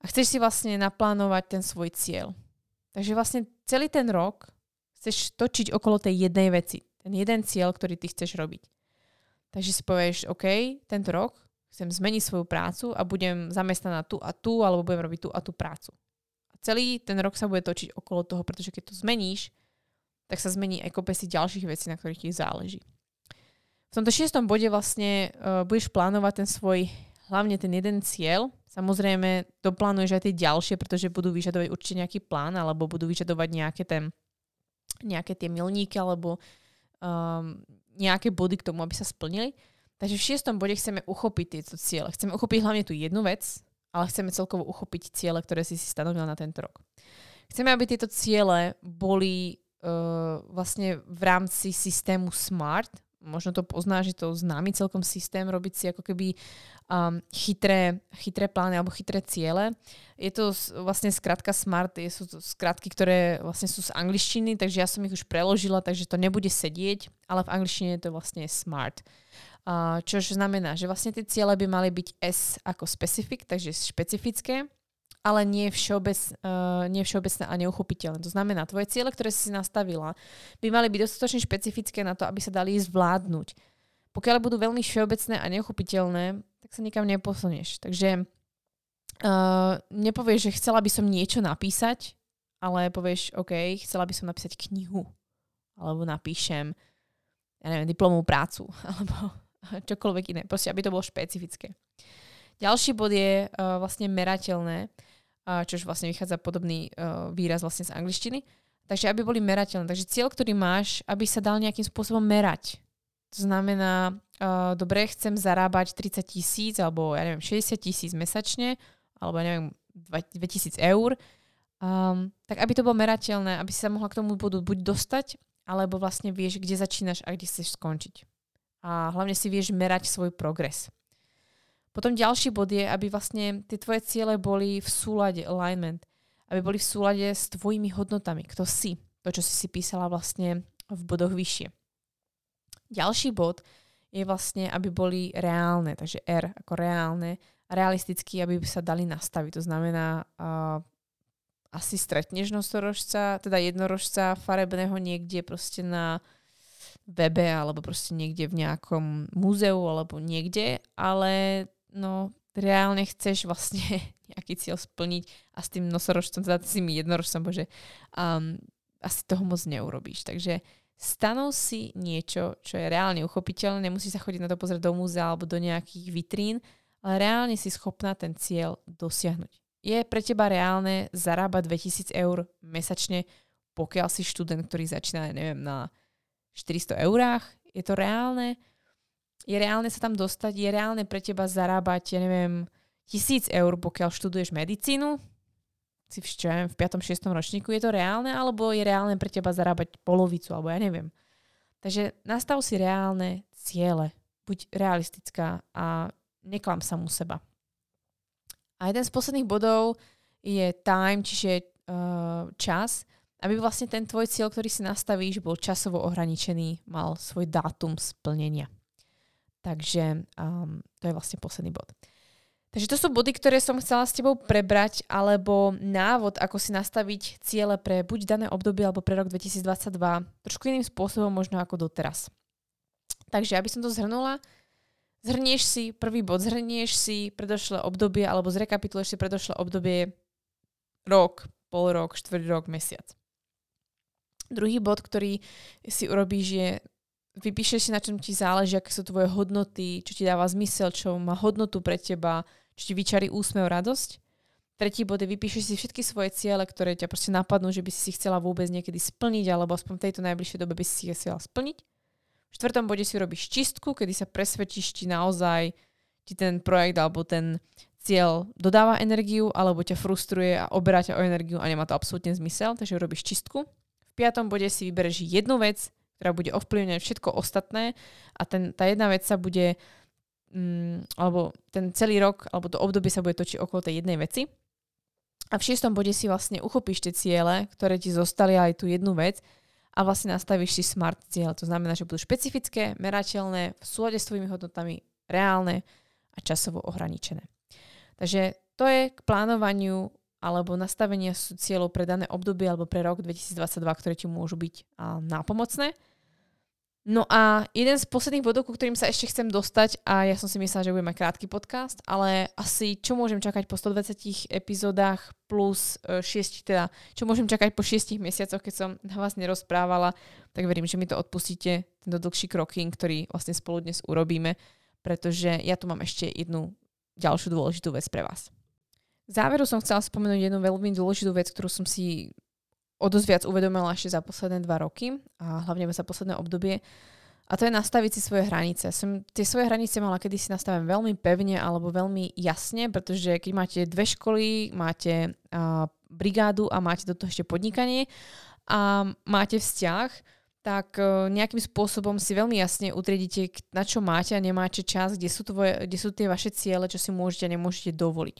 A chceš si vlastne naplánovať ten svoj cieľ. Takže vlastne celý ten rok chceš točiť okolo tej jednej veci. Ten jeden cieľ, ktorý ty chceš robiť. Takže si povieš, OK, tento rok chcem zmeniť svoju prácu a budem zamestnaná tu a tu, alebo budem robiť tu a tú prácu. A celý ten rok sa bude točiť okolo toho, pretože keď to zmeníš, tak sa zmení aj kopec ďalších vecí, na ktorých ti záleží. V tomto šiestom bode vlastne uh, budeš plánovať ten svoj, hlavne ten jeden cieľ. Samozrejme, doplánuješ aj tie ďalšie, pretože budú vyžadovať určite nejaký plán alebo budú vyžadovať nejaké, ten, nejaké tie milníky alebo um, nejaké body k tomu, aby sa splnili. Takže v šiestom bode chceme uchopiť tieto ciele. Chceme uchopiť hlavne tú jednu vec, ale chceme celkovo uchopiť ciele, ktoré si si stanovil na tento rok. Chceme, aby tieto ciele boli uh, vlastne v rámci systému SMART. Možno to pozná, že to známy celkom systém, robiť si ako keby um, chytré, chytré plány alebo chytré ciele. Je to vlastne skratka SMART, sú to skratky, ktoré vlastne sú z angličtiny, takže ja som ich už preložila, takže to nebude sedieť, ale v angličtine je to vlastne SMART. Uh, čož znamená, že vlastne tie ciele by mali byť S ako specific, takže špecifické, ale nie, všeobec, uh, nie všeobecné a neuchopiteľné. To znamená, tvoje ciele, ktoré si nastavila, by mali byť dostatočne špecifické na to, aby sa dali zvládnuť. Pokiaľ budú veľmi všeobecné a neuchopiteľné, tak sa nikam neposunieš. Takže uh, nepovieš, že chcela by som niečo napísať, ale povieš, OK, chcela by som napísať knihu, alebo napíšem, ja neviem, diplomovú prácu, alebo čokoľvek iné. Proste, aby to bolo špecifické. Ďalší bod je uh, vlastne merateľné, uh, čož vlastne vychádza podobný uh, výraz vlastne z angličtiny. Takže aby boli merateľné. Takže cieľ, ktorý máš, aby sa dal nejakým spôsobom merať. To znamená, uh, dobre, chcem zarábať tridsať tisíc alebo ja neviem, šesťdesiat tisíc mesačne alebo ja neviem, dvetisíc eur. Um, tak aby to bolo merateľné, aby si sa mohla k tomu bodu buď dostať, alebo vlastne vieš, kde začínaš a kde chceš skončiť. A hlavne si vieš merať svoj progres. Potom ďalší bod je, aby vlastne tie tvoje ciele boli v súlade, alignment, aby boli v súlade s tvojimi hodnotami, kto si, to, čo si si písala vlastne v bodoch vyššie. Ďalší bod je vlastne, aby boli reálne, takže R ako reálne, realisticky, aby sa dali nastaviť. To znamená, uh, asi stretneš nosorožca, teda jednorožca farebného niekde proste na webe alebo proste niekde v nejakom múzeu alebo niekde, ale no, reálne chceš vlastne nejaký cieľ splniť a s tým nosorožcom, teda s tým jednorožcom, bože, um, asi toho moc neurobíš. Takže stanov si niečo, čo je reálne uchopiteľné, nemusíš sa chodiť na to pozrieť do múzea alebo do nejakých vitrín, ale reálne si schopná ten cieľ dosiahnuť. Je pre teba reálne zarábať dvetisíc eur mesačne, pokiaľ si študent, ktorý začína, neviem, na štyristo eurách? Je to reálne? je reálne sa tam dostať, je reálne pre teba zarábať, ja neviem, tisíc eur, pokiaľ študuješ medicínu, si včem, v piatom šiestom ročníku, je to reálne, alebo je reálne pre teba zarábať polovicu, alebo ja neviem. Takže nastav si reálne ciele. Buď realistická a neklam samu seba. A jeden z posledných bodov je time, čiže uh, čas, aby vlastne ten tvoj cieľ, ktorý si nastavíš, bol časovo ohraničený, mal svoj dátum splnenia. Takže um, to je vlastne posledný bod. Takže to sú body, ktoré som chcela s tebou prebrať, alebo návod, ako si nastaviť ciele pre buď dané obdobie, alebo pre rok dvetisícdvadsaťdva, trošku iným spôsobom možno ako doteraz. Takže, aby som to zhrnula, zhrnieš si prvý bod, zhrnieš si predošlé obdobie, alebo zrekapituluješ si predošlé obdobie, rok, pol rok, štvrť rok, mesiac. Druhý bod, ktorý si urobíš, je vypíšeš si, na čom ti záleží, aké sú tvoje hodnoty, čo ti dáva zmysel, čo má hodnotu pre teba, čo ti vyčarí úsmev, radosť. Tretí bod je, vypíšeš si všetky svoje ciele, ktoré ťa proste napadnú, že by si chcela vôbec niekedy splniť, alebo aspoň v tejto najbližšej dobe by si chcela splniť. V štvrtom bode si robíš čistku, kedy sa presvedčíš, či naozaj ti ten projekt alebo ten cieľ dodáva energiu, alebo ťa frustruje a oberá ťa o energiu a nemá to absolútne zmysel, takže robíš čistku. V piatom bode si vybereš jednu vec, ktorá bude ovplyvňovať všetko ostatné, a ten, tá jedna vec sa bude, um, alebo ten celý rok, alebo to obdobie sa bude točiť okolo tej jednej veci. A v šiestom bode si vlastne uchopíš tie ciele, ktoré ti zostali, aj tú jednu vec, a vlastne nastavíš si smart cieľ. To znamená, že budú špecifické, merateľné, v súlade s tvojimi hodnotami, reálne a časovo ohraničené. Takže to je k plánovaniu alebo nastavenia cieľov pre dané obdobie alebo pre rok dvetisícdvadsaťdva, ktoré ti môžu byť a, nápomocné. No a jeden z posledných bodov, ku ktorým sa ešte chcem dostať, a ja som si myslela, že budem mať krátky podcast, ale asi čo môžem čakať po stodvadsiatich epizódach plus šesť, teda čo môžem čakať po šiestich mesiacoch, keď som na vás nerozprávala, tak verím, že mi to odpustíte, tento dlhší kroking, ktorý vlastne spolu dnes urobíme, pretože ja tu mám ešte jednu ďalšiu dôležitú vec pre vás. V záveru som chcela spomenúť jednu veľmi dôležitú vec, ktorú som si o dosť viac uvedomila ešte za posledné dva roky a hlavne za posledné obdobie. A to je nastaviť si svoje hranice. Som tie svoje hranice mala kedysi nastavené veľmi pevne alebo veľmi jasne, pretože keď máte dve školy, máte uh, brigádu a máte do toho ešte podnikanie a máte vzťah, tak uh, nejakým spôsobom si veľmi jasne utriedite, na čo máte a nemáte čas, kde sú, tvoje, kde sú tie vaše ciele, čo si môžete a nemôžete dovoliť.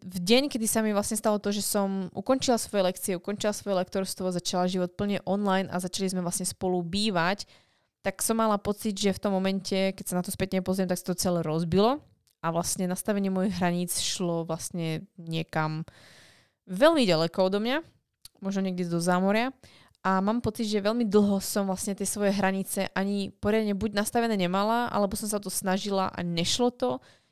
V deň, kedy sa mi vlastne stalo to, že som ukončila svoje lekcie, ukončila svoje lektorstvo, začala život plne online a začali sme vlastne spolu bývať, tak som mala pocit, že v tom momente, keď sa na to spätne pozriem, tak sa to celé rozbilo a vlastne nastavenie mojich hraníc šlo vlastne niekam veľmi ďaleko odo mňa, možno niekde do zámoria, a mám pocit, že veľmi dlho som vlastne tie svoje hranice ani poriadne buď nastavené nemala, alebo som sa to snažila a nešlo to.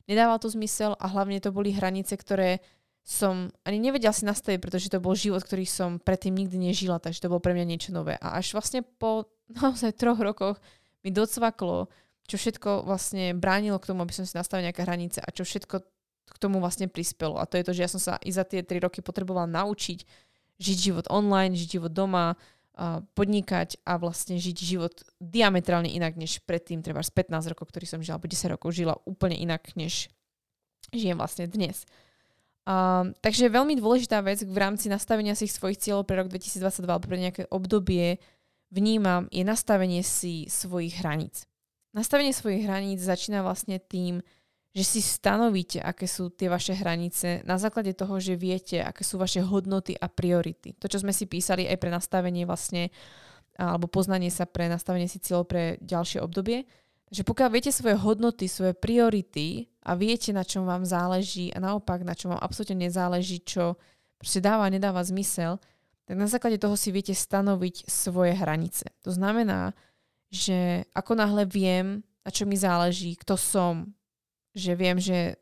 Nedával to zmysel a hlavne to boli hranice, ktoré som ani nevedel si nastaviť, pretože to bol život, ktorý som predtým nikdy nežila, takže to bolo pre mňa niečo nové. A až vlastne po naozaj troch rokoch mi docvaklo, čo všetko vlastne bránilo k tomu, aby som si nastavil nejaké hranice a čo všetko k tomu vlastne prispelo. A to je to, že ja som sa i za tie tri roky potrebovala naučiť žiť život online, žiť život doma, podnikať a vlastne žiť život diametrálne inak, než predtým, treba z pätnásť rokov, ktorý som žila, alebo desať rokov žila úplne inak, než žijem vlastne dnes. Uh, takže veľmi dôležitá vec v rámci nastavenia si svojich cieľov pre rok dvetisícdvadsaťdva alebo pre nejaké obdobie vnímam, je nastavenie si svojich hraníc. Nastavenie svojich hraníc začína vlastne tým, že si stanovíte, aké sú tie vaše hranice na základe toho, že viete, aké sú vaše hodnoty a priority. To, čo sme si písali aj pre nastavenie vlastne, alebo poznanie sa pre nastavenie si cieľov pre ďalšie obdobie. Takže pokiaľ viete svoje hodnoty, svoje priority a viete, na čom vám záleží a naopak, na čom vám absolútne nezáleží, čo proste dáva a nedáva zmysel, tak na základe toho si viete stanoviť svoje hranice. To znamená, že ako náhle viem, na čo mi záleží, kto som, že viem, že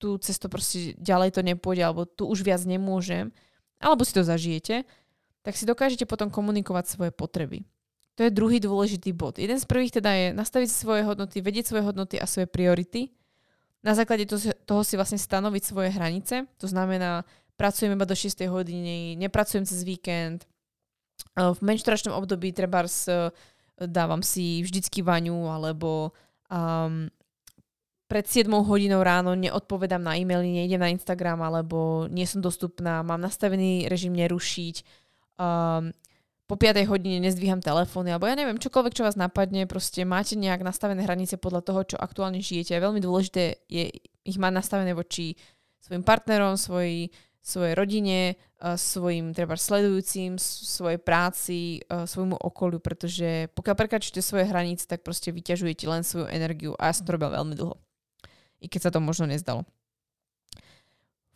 tú cestu proste ďalej to nepôjde, alebo tu už viac nemôžem, alebo si to zažijete, tak si dokážete potom komunikovať svoje potreby. To je druhý dôležitý bod. Jeden z prvých teda je nastaviť si svoje hodnoty, vedieť svoje hodnoty a svoje priority. Na základe toho si vlastne stanoviť svoje hranice. To znamená, pracujem iba do šiestej hodiny, nepracujem cez víkend. V menšturačnom období treba dávam si vždycky vaňu, alebo um, pred siedmou hodinou ráno neodpovedám na e-maily, nejdem na Instagram, alebo nie som dostupná, mám nastavený režim nerušiť, um, po piatej hodine nezdvíham telefóny, alebo ja neviem, čokoľvek, čo vás napadne, proste máte nejak nastavené hranice podľa toho, čo aktuálne žijete. A veľmi dôležité je ich mať nastavené voči svojim partnerom, svojej svojej rodine, svojim treba sledujúcim, svojej práci, svojmu okoliu, pretože pokiaľ prekračujete svoje hranice, tak proste vyťažujete len svoju energiu a ja som to robila veľmi dlho. I keď sa to možno nezdalo.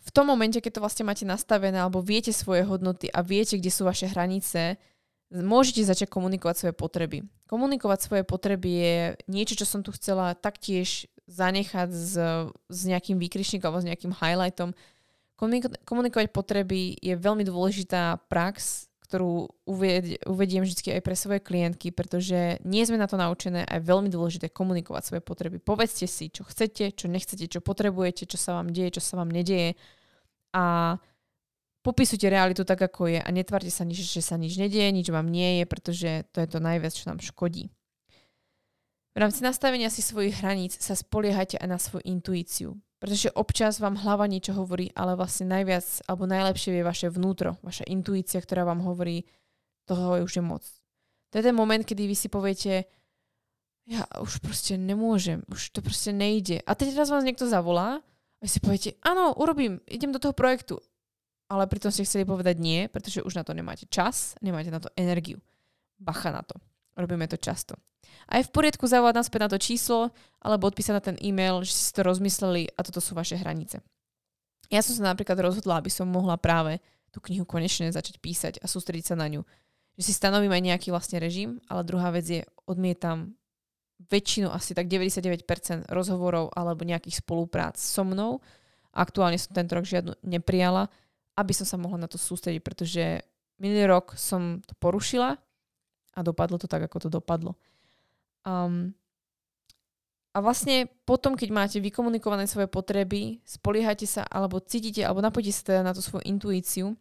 V tom momente, keď to vlastne máte nastavené alebo viete svoje hodnoty a viete, kde sú vaše hranice, môžete začať komunikovať svoje potreby. Komunikovať svoje potreby je niečo, čo som tu chcela taktiež zanechať s, s nejakým výkričníkom alebo s nejakým highlightom. Komunikovať potreby je veľmi dôležitá prax, ktorú uved- uvediem vždy aj pre svoje klientky, pretože nie sme na to naučené a je veľmi dôležité komunikovať svoje potreby. Povedzte si, čo chcete, čo nechcete, čo potrebujete, čo sa vám deje, čo sa vám nedieje a popisujte realitu tak, ako je a netvárte sa nič, že sa nič nedieje, nič vám nie je, pretože to je to najviac, čo nám škodí. V rámci nastavenia si svojich hraníc sa spoliehajte aj na svoju intuíciu. Pretože občas vám hlava niečo hovorí, ale vlastne najviac alebo najlepšie je vaše vnútro, vaša intuícia, ktorá vám hovorí, toho už je moc. To je ten moment, kedy vy si poviete, ja už proste nemôžem, už to proste nejde. A teď raz vás niekto zavolá a si poviete, áno, urobím, idem do toho projektu. Ale pritom ste chceli povedať nie, pretože už na to nemáte čas, nemáte na to energiu. Bacha na to. Robíme to často. A je v poriadku zavolať naspäť na to číslo alebo odpísať na ten e-mail, že si to rozmysleli a toto sú vaše hranice. Ja som sa napríklad rozhodla, aby som mohla práve tú knihu konečne začať písať a sústrediť sa na ňu. Že si stanovím aj nejaký vlastný režim, ale druhá vec je, odmietam väčšinu, asi tak deväťdesiatdeväť percent rozhovorov alebo nejakých spoluprác so mnou. Aktuálne som tento rok žiadnu neprijala, aby som sa mohla na to sústrediť, pretože minulý rok som to porušila a dopadlo to tak, ako to dopadlo. Um, a vlastne potom, keď máte vykomunikované svoje potreby, spoliehajte sa, alebo cítite, alebo napojite sa teda na tú svoju intuíciu,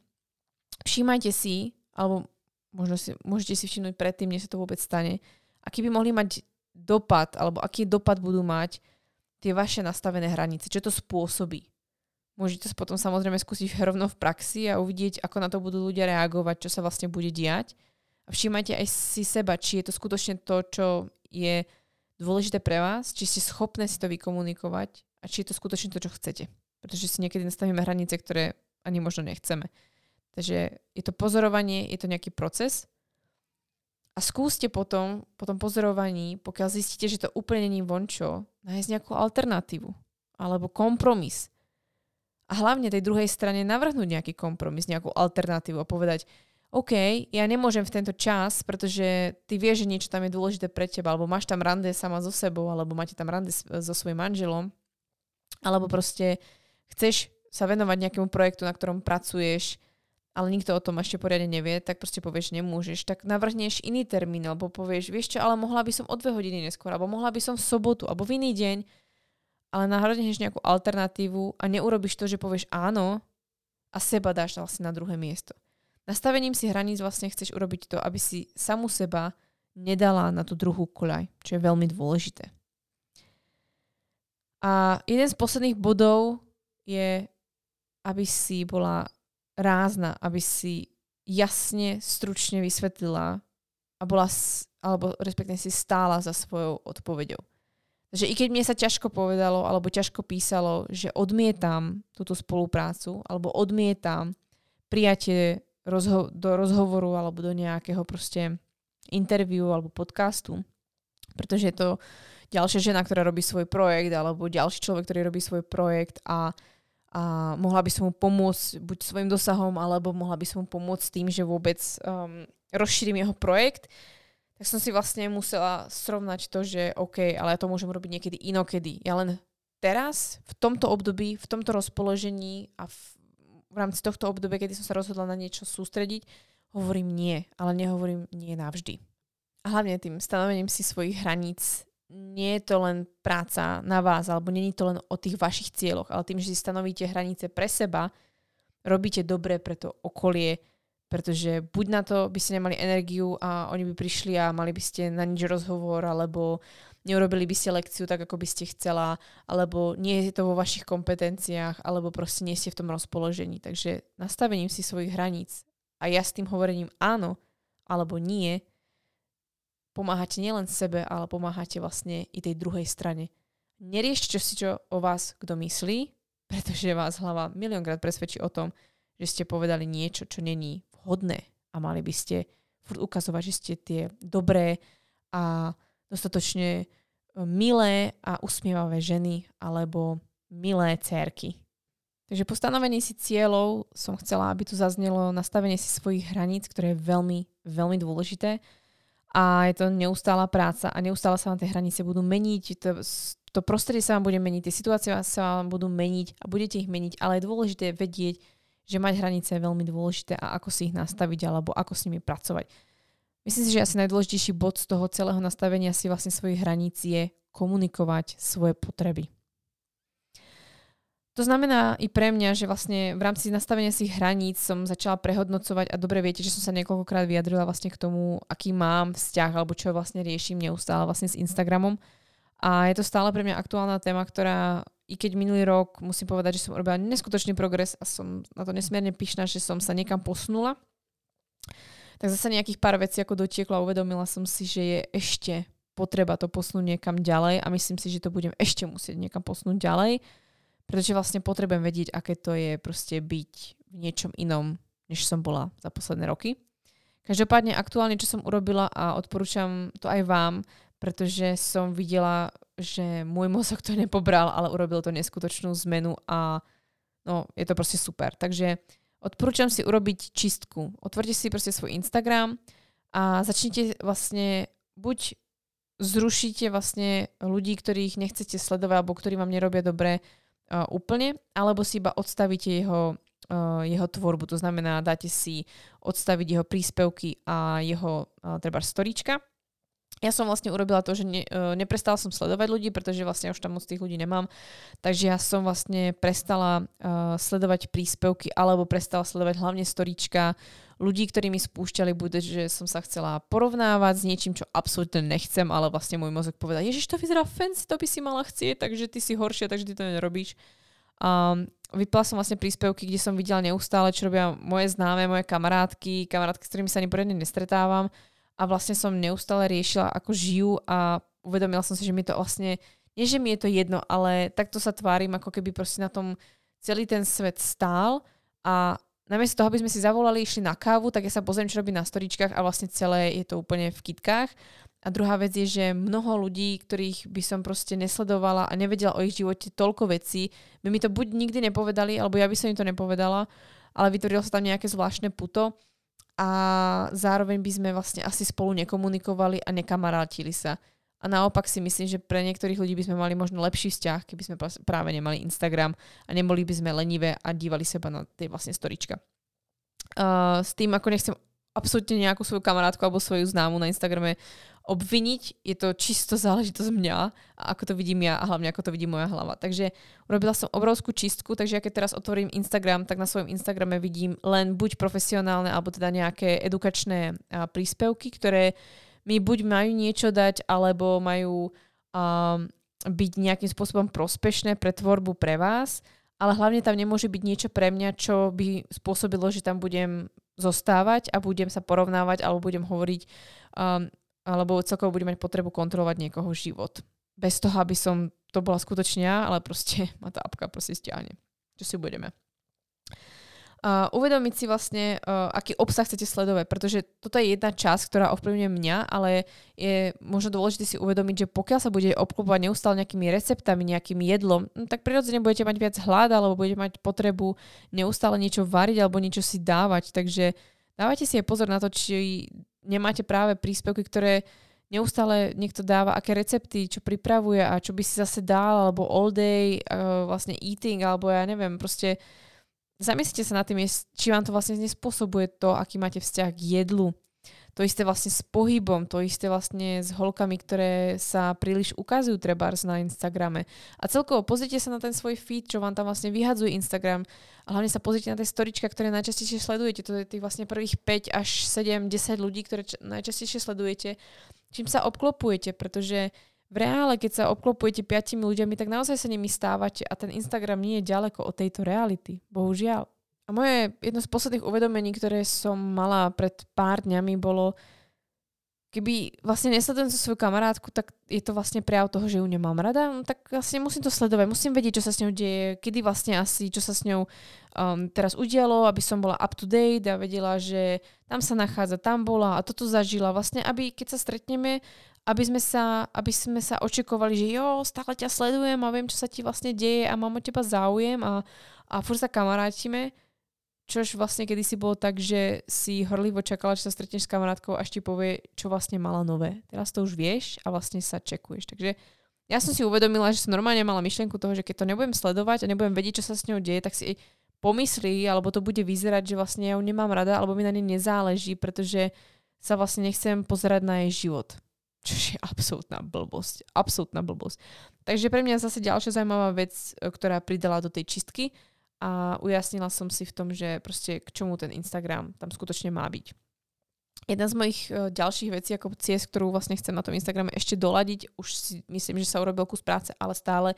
všímajte si, alebo možno si, môžete si všimnúť predtým, než sa to vôbec stane, aký by mohli mať dopad, alebo aký dopad budú mať tie vaše nastavené hranice, čo to spôsobí. Môžete to potom samozrejme skúsiť rovno v praxi a uvidieť, ako na to budú ľudia reagovať, čo sa vlastne bude diať. A všímajte aj si seba, či je to skutočne to, čo je dôležité pre vás, či ste schopné si to vykomunikovať a či je to skutočne to, čo chcete. Pretože si niekedy nastavíme hranice, ktoré ani možno nechceme. Takže je to pozorovanie, je to nejaký proces a skúste potom, po tom pozorovaní, pokiaľ zistíte, že to úplne nie je vončo, nájsť nejakú alternatívu alebo kompromis. A hlavne tej druhej strane navrhnúť nejaký kompromis, nejakú alternatívu a povedať, OK, ja nemôžem v tento čas, pretože ty vieš, že niečo tam je dôležité pre teba, alebo máš tam rande sama so sebou, alebo máte tam rande so svojím manželom, alebo proste chceš sa venovať nejakému projektu, na ktorom pracuješ, ale nikto o tom ešte poriadne nevie, tak proste povieš, nemôžeš. Tak navrhneš iný termín, alebo povieš, vieš čo, ale mohla by som o dve hodiny neskôr, alebo mohla by som v sobotu, alebo v iný deň, ale navrhneš nejakú alternatívu a neurobiš to, že povieš áno a seba dáš vlastne na druhé miesto. Nastavením si hraníc vlastne chceš urobiť to, aby si samu seba nedala na tú druhú koľaj, čo je veľmi dôležité. A jeden z posledných bodov je, aby si bola rázna, aby si jasne, stručne vysvetlila a bola, alebo respektíve si stála za svojou odpoveďou. Takže i keď mne sa ťažko povedalo, alebo ťažko písalo, že odmietam túto spoluprácu, alebo odmietam prijatie Rozho- do rozhovoru alebo do nejakého proste interviu alebo podcastu, pretože je to ďalšia žena, ktorá robí svoj projekt alebo ďalší človek, ktorý robí svoj projekt a, a mohla by som mu pomôcť buď svojim dosahom alebo mohla by som mu pomôcť tým, že vôbec um, rozšírim jeho projekt, tak som si vlastne musela srovnať to, že OK, ale ja to môžem robiť niekedy inokedy. Ja len teraz, v tomto období, v tomto rozpoložení a v v rámci tohto obdobia, kedy som sa rozhodla na niečo sústrediť, hovorím nie, ale nehovorím nie navždy. A hlavne tým stanovením si svojich hraníc nie je to len práca na vás, alebo nie je to len o tých vašich cieľoch, ale tým, že si stanovíte hranice pre seba, robíte dobre pre to okolie, Pretože buď na to by ste nemali energiu a oni by prišli a mali by ste na nič rozhovor, alebo neurobili by ste lekciu tak, ako by ste chcela, alebo nie je to vo vašich kompetenciách, alebo proste nie ste v tom rozpoložení. Takže nastavením si svojich hraníc a ja s tým hovorením áno alebo nie, pomáhate nielen sebe, ale pomáhate vlastne i tej druhej strane. Neriešte, čo si čo o vás kto myslí, pretože vás hlava miliónkrát presvedčí o tom, že ste povedali niečo, čo není hodné a mali by ste furt ukazovať, že ste tie dobré a dostatočne milé a usmievavé ženy alebo milé dcérky. Takže po stanovení si cieľov som chcela, aby tu zaznelo nastavenie si svojich hraníc, ktoré je veľmi, veľmi dôležité a je to neustála práca a neustále sa vám tie hranice budú meniť, to, to prostredie sa vám bude meniť, tie situácie sa vám budú meniť a budete ich meniť, ale je dôležité vedieť, že mať hranice je veľmi dôležité a ako si ich nastaviť alebo ako s nimi pracovať. Myslím si, že asi najdôležitejší bod z toho celého nastavenia si vlastne svojich hraníc je komunikovať svoje potreby. To znamená i pre mňa, že vlastne v rámci nastavenia si hraníc som začala prehodnocovať a dobre viete, že som sa niekoľkokrát vyjadrila vlastne k tomu, aký mám vzťah alebo čo vlastne riešim neustále vlastne s Instagramom. A je to stále pre mňa aktuálna téma, ktorá i keď minulý rok, musím povedať, že som robila neskutočný progres a som na to nesmierne pyšná, že som sa niekam posunula. Tak zase nejakých pár vecí ako dotieklo a uvedomila som si, že je ešte potreba to posunúť niekam ďalej a myslím si, že to budem ešte musieť niekam posunúť ďalej, pretože vlastne potrebujem vedieť, aké to je proste byť v niečom inom, než som bola za posledné roky. Každopádne aktuálne, čo som urobila a odporúčam to aj vám, pretože som videla, že môj mozog to nepobral, ale urobil to neskutočnú zmenu a no, je to proste super. Takže odporúčam si urobiť čistku. Otvorte si proste svoj Instagram a začnite vlastne, buď zrušíte vlastne ľudí, ktorých nechcete sledovať alebo ktorí vám nerobia dobre uh, úplne, alebo si iba odstavíte jeho, uh, jeho tvorbu. To znamená, dáte si odstaviť jeho príspevky a jeho uh, treba storička. Ja som vlastne urobila to, že ne, neprestala som sledovať ľudí, pretože vlastne už tam moc tých ľudí nemám. Takže ja som vlastne prestala uh, sledovať príspevky alebo prestala sledovať hlavne storička ľudí, ktorí mi spúšťali, bude, že som sa chcela porovnávať s niečím, čo absolútne nechcem, ale vlastne môj mozog povedal, ježiš, to vyzerá fancy, to by si mala chcieť, takže ty si horšia, takže ty to nerobíš. Um, vypla som vlastne príspevky, kde som videla neustále, čo robia moje známe, moje kamarátky, kamarátky, s ktorými sa ani poriadne nestretávam. A vlastne som neustále riešila, ako žijú a uvedomila som si, že mi to vlastne, nie že mi je to jedno, ale takto sa tvárim, ako keby proste na tom celý ten svet stál a namiesto toho, aby sme si zavolali, išli na kávu, tak ja sa pozriem, čo robí na storičkách a vlastne celé je to úplne v kytkách. A druhá vec je, že mnoho ľudí, ktorých by som proste nesledovala a nevedela o ich živote toľko vecí, by mi to buď nikdy nepovedali, alebo ja by som im to nepovedala, ale vytvorilo sa tam nejaké zvláštne puto. A zároveň by sme vlastne asi spolu nekomunikovali a nekamarátili sa. A naopak si myslím, že pre niektorých ľudí by sme mali možno lepší vzťah, keby sme práve nemali Instagram a neboli by sme lenivé a dívali seba na tie vlastne storička. Uh, s tým, ako nechcem absolútne nejakú svoju kamarátku alebo svoju známu na Instagrame obviniť, je to čisto záležitosť mňa a ako to vidím ja a hlavne ako to vidí moja hlava. Takže urobila som obrovskú čistku, takže ja keď teraz otvorím Instagram, tak na svojom Instagrame vidím len buď profesionálne alebo teda nejaké edukačné a, príspevky, ktoré mi buď majú niečo dať, alebo majú a, byť nejakým spôsobom prospešné pre tvorbu pre vás, ale hlavne tam nemôže byť niečo pre mňa, čo by spôsobilo, že tam budem zostávať a budem sa porovnávať alebo budem hovoriť a, alebo celkovo budem mať potrebu kontrolovať niekoho život. Bez toho, aby som to bola skutočne ja, ale proste ma tá apka proste stiahne. Čo si budeme. Uh, uvedomiť si vlastne, uh, aký obsah chcete sledovať, pretože toto je jedna časť, ktorá ovplyvňuje mňa, ale je možno dôležité si uvedomiť, že pokiaľ sa budete obklopovať neustále nejakými receptami, nejakým jedlom, no, tak prirodzene budete mať viac hlad, alebo budete mať potrebu neustále niečo variť alebo niečo si dávať. Takže dávajte si aj pozor na to, či nemáte práve príspevky, ktoré neustále niekto dáva, aké recepty, čo pripravuje a čo by si zase dal, alebo all day, uh, vlastne eating, alebo ja neviem, proste zamyslite sa nad tým, či vám to vlastne nespôsobuje to, aký máte vzťah k jedlu. To isté vlastne s pohybom, to isté vlastne s holkami, ktoré sa príliš ukazujú trebárs na Instagrame. A celkovo pozrite sa na ten svoj feed, čo vám tam vlastne vyhadzuje Instagram. A hlavne sa pozrite na tie storička, ktoré najčastejšie sledujete. To je tých vlastne prvých päť až sedem, desať ľudí, ktoré č- najčastejšie sledujete. Čím sa obklopujete, pretože v reále, keď sa obklopujete piatimi ľuďami, tak naozaj sa nimi stávate a ten Instagram nie je ďaleko od tejto reality. Bohužiaľ. A moje jedno z posledných uvedomení, ktoré som mala pred pár dňami, bolo, keby vlastne nesledujem tú svoju kamarátku, tak je to vlastne prejav toho, že ju nemám rada, no, tak vlastne musím to sledovať, musím vedieť, čo sa s ňou deje, kedy vlastne asi, čo sa s ňou um, teraz udialo, aby som bola up to date a vedela, že tam sa nachádza, tam bola a toto zažila. Vlastne, aby keď sa stretneme, aby sme sa, aby sme sa očakovali, že jo, stále ťa sledujem a viem, čo sa ti vlastne deje a mám o teba záujem a, a furt sa kamarátime. Čož vlastne kedysi bolo tak, že si horlivo čakala, že sa stretneš s kamarátkou, až ti povie, čo vlastne mala nové. Teraz to už vieš a vlastne sa čekuješ. Takže ja som si uvedomila, že som normálne mala myšlienku toho, že keď to nebudem sledovať a nebudem vedieť, čo sa s ňou deje, tak si pomyslí, alebo to bude vyzerať, že vlastne ja ju nemám rada, alebo mi na nej nezáleží, pretože sa vlastne nechcem pozerať na jej život. Čo je absolútna blbosť. Absolútna blbosť. Takže pre mňa zase ďalšia zaujímavá vec, ktorá pridala do tej čistky. A ujasnila som si v tom, že proste k čomu ten Instagram tam skutočne má byť. Jedna z mojich ďalších vecí, ako ciest, ktorú vlastne chcem na tom Instagrame ešte doladiť, už si myslím, že sa urobil kus práce, ale stále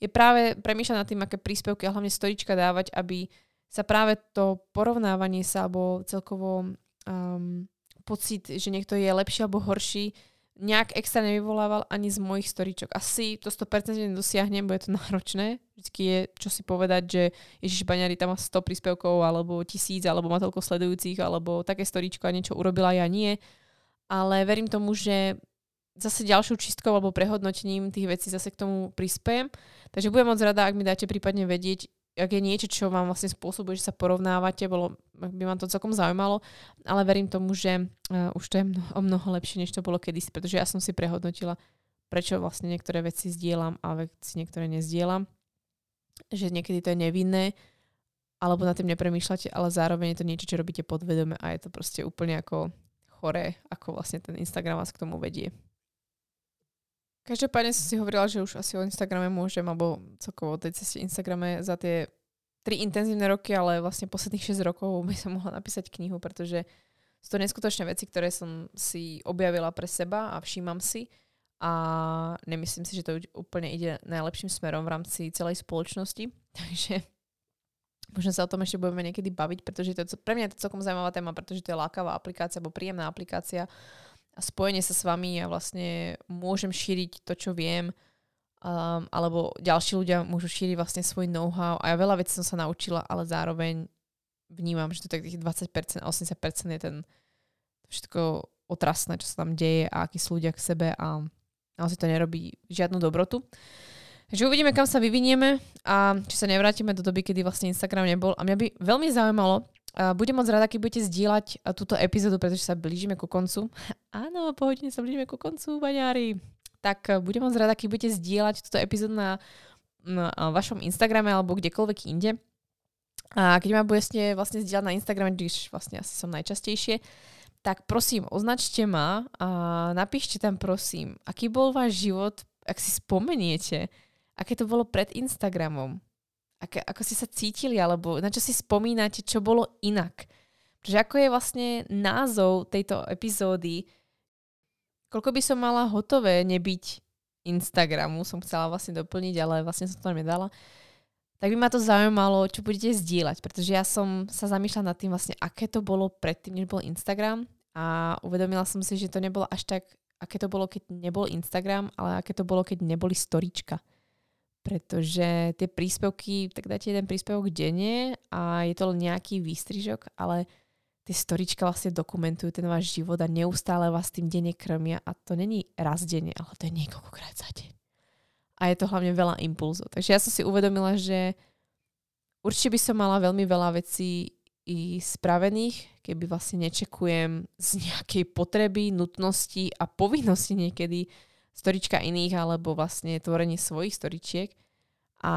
je práve premýšľať nad tým, aké príspevky a hlavne storička dávať, aby sa práve to porovnávanie sa alebo celkovo um, pocit, že niekto je lepší alebo horší, nejak extra nevyvolával ani z mojich storičok. Asi to sto percent nedosiahnem, bude to náročné. Vždycky je čo si povedať, že Ježiš Baniary tam má sto príspevkov, alebo tisíc, alebo má toľko sledujúcich, alebo také storičko a niečo urobila, ja nie. Ale verím tomu, že zase ďalšou čistkou alebo prehodnotením tých vecí zase k tomu prispejem. Takže budem moc rada, ak mi dáte prípadne vedieť, ak je niečo, čo vám vlastne spôsobuje, že sa porovnávate, bolo, by vám to celkom zaujímalo, ale verím tomu, že uh, už to je mno, o mnoho lepšie, než to bolo kedysi, pretože ja som si prehodnotila, prečo vlastne niektoré veci zdieľam a veci niektoré nezdieľam. Že niekedy to je nevinné, alebo na tým nepremýšľate, ale zároveň je to niečo, čo robíte podvedome a je to proste úplne ako choré, ako vlastne ten Instagram vás k tomu vedie. Každopádne som si hovorila, že už asi o Instagrame môžem, alebo celkovo o tej ceste Instagrame za tie tri intenzívne roky, ale vlastne posledných šesť rokov by som mohla napísať knihu, pretože sú to neskutočné veci, ktoré som si objavila pre seba a všímam si a nemyslím si, že to úplne ide najlepším smerom v rámci celej spoločnosti, takže možno sa o tom ešte budeme niekedy baviť, pretože to je, pre mňa je to celkom zaujímavá téma, pretože to je lákavá aplikácia alebo príjemná aplikácia a spojenie sa s vami a vlastne môžem šíriť to, čo viem, um, alebo ďalší ľudia môžu šíriť vlastne svoj know-how a ja veľa vecí som sa naučila, ale zároveň vnímam, že to tak tých dvadsať percent a osemdesiat percent je ten všetko otrasné, čo sa tam deje a akí sú ľudia k sebe a naozaj to nerobí žiadnu dobrotu. Takže uvidíme, kam sa vyvinieme a či sa nevrátime do doby, kedy vlastne Instagram nebol. A mňa by veľmi zaujímalo, budem moc rada, keď budete zdieľať túto epizódu, pretože sa blížime ku koncu. Áno, po hodine sa blížime ku koncu, Baniári. Tak budem moc rada, keď budete zdieľať túto epizódu na, na vašom Instagrame alebo kdekoľvek inde. A keď ma budete vlastne zdieľať na Instagrame, když vlastne asi som najčastejšie, tak prosím, označte ma a napíšte tam prosím, aký bol váš život, ak si spomeniete, aké to bolo pred Instagramom. Ako, ako ste sa cítili, alebo na čo si spomínate, čo bolo inak. Pretože ako je vlastne názov tejto epizódy, koľko by som mala hotové nebyť Instagramu, som chcela vlastne doplniť, ale vlastne som to nedala, tak by ma to zaujímalo, čo budete zdieľať, pretože ja som sa zamýšľala nad tým vlastne, aké to bolo predtým, než bol Instagram a uvedomila som si, že to nebolo až tak, aké to bolo, keď nebol Instagram, ale aké to bolo, keď neboli storička. Pretože tie príspevky, tak dáte jeden príspevok denne a je to len nejaký výstrižok, ale tie storička vlastne dokumentujú ten váš život a neustále vás tým denne krmia a to není raz denne, ale to je niekoľkokrát za deň. A je to hlavne veľa impulzov. Takže ja som si uvedomila, že určite by som mala veľmi veľa vecí i spravených, keby vlastne nečekujem z nejakej potreby, nutnosti a povinnosti niekedy storička iných, alebo vlastne tvorenie svojich storičiek. A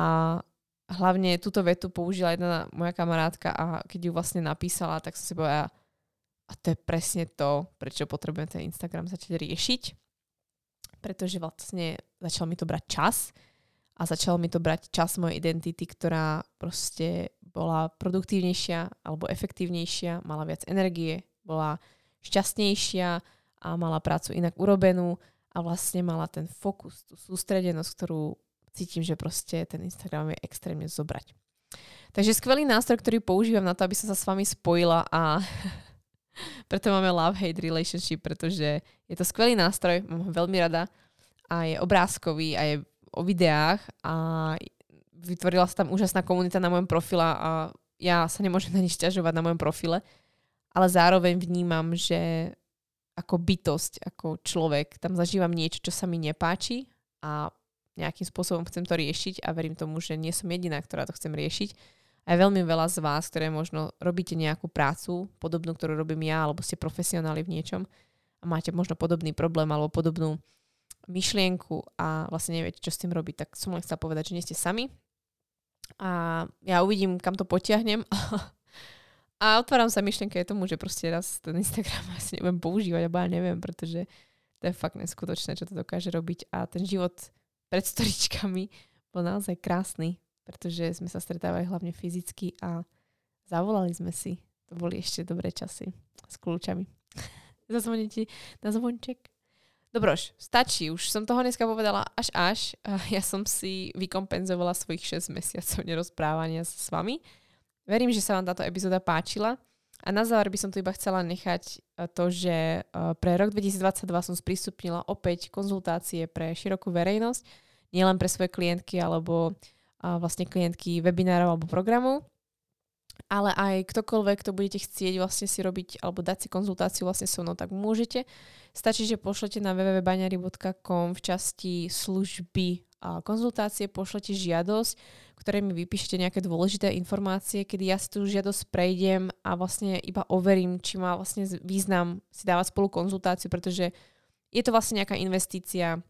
hlavne túto vetu použila jedna moja kamarátka a keď ju vlastne napísala, tak som si povedala, A to je presne to, prečo potrebujem ten Instagram začať riešiť. Pretože vlastne začal mi to brať čas a začalo mi to brať čas mojej identity, ktorá proste bola produktívnejšia alebo efektívnejšia, mala viac energie, bola šťastnejšia a mala prácu inak urobenú a vlastne mala ten fokus, tú sústredenosť, ktorú cítim, že proste ten Instagram je extrémne zobrať. Takže skvelý nástroj, ktorý používam na to, aby som sa s vami spojila a preto máme love-hate relationship, pretože je to skvelý nástroj, mám ho veľmi rada a je obrázkový a je o videách a vytvorila sa tam úžasná komunita na mojom profile a ja sa nemôžem na nič ťažovať na mojom profile, ale zároveň vnímam, že ako bytosť, ako človek tam zažívam niečo, čo sa mi nepáči a nejakým spôsobom chcem to riešiť a verím tomu, že nie som jediná, ktorá to chcem riešiť. A je veľmi veľa z vás, ktoré možno robíte nejakú prácu, podobnú, ktorú robím ja, alebo ste profesionáli v niečom a máte možno podobný problém alebo podobnú myšlienku a vlastne neviete, čo s tým robiť. Tak som len chcela povedať, že nie ste sami. A ja uvidím, kam to potiahnem. A otváram sa myšlienke aj tomu, že proste raz ten Instagram asi nebudem používať, alebo ja neviem, pretože to je fakt neskutočné, čo to dokáže robiť. A ten život pred storičkami bol naozaj krásny, pretože sme sa stretávali hlavne fyzicky a zavolali sme si. To boli ešte dobré časy s kľúčami. Zazvonite na zvonček. Dobroš, stačí, už som toho dneska povedala až až. Ja som si vykompenzovala svojich šesť mesiacov nerozprávania s vami. Verím, že sa vám táto epizóda páčila. A na záver by som tu iba chcela nechať to, že pre rok dvetisícdvadsaťdva som sprístupnila opäť konzultácie pre širokú verejnosť, nielen pre svoje klientky alebo a vlastne klientky webinárov alebo programov, ale aj ktokoľvek, kto budete chcieť vlastne si robiť alebo dať si konzultáciu vlastne so mnou, tak môžete. Stačí, že pošlete na w w w bodka baniary bodka com v časti služby a konzultácie, pošlete žiadosť, ktorej mi vypíšete nejaké dôležité informácie, kedy ja si tú žiadosť prejdem a vlastne iba overím, či má vlastne význam si dávať spolu konzultáciu, pretože je to vlastne nejaká investícia.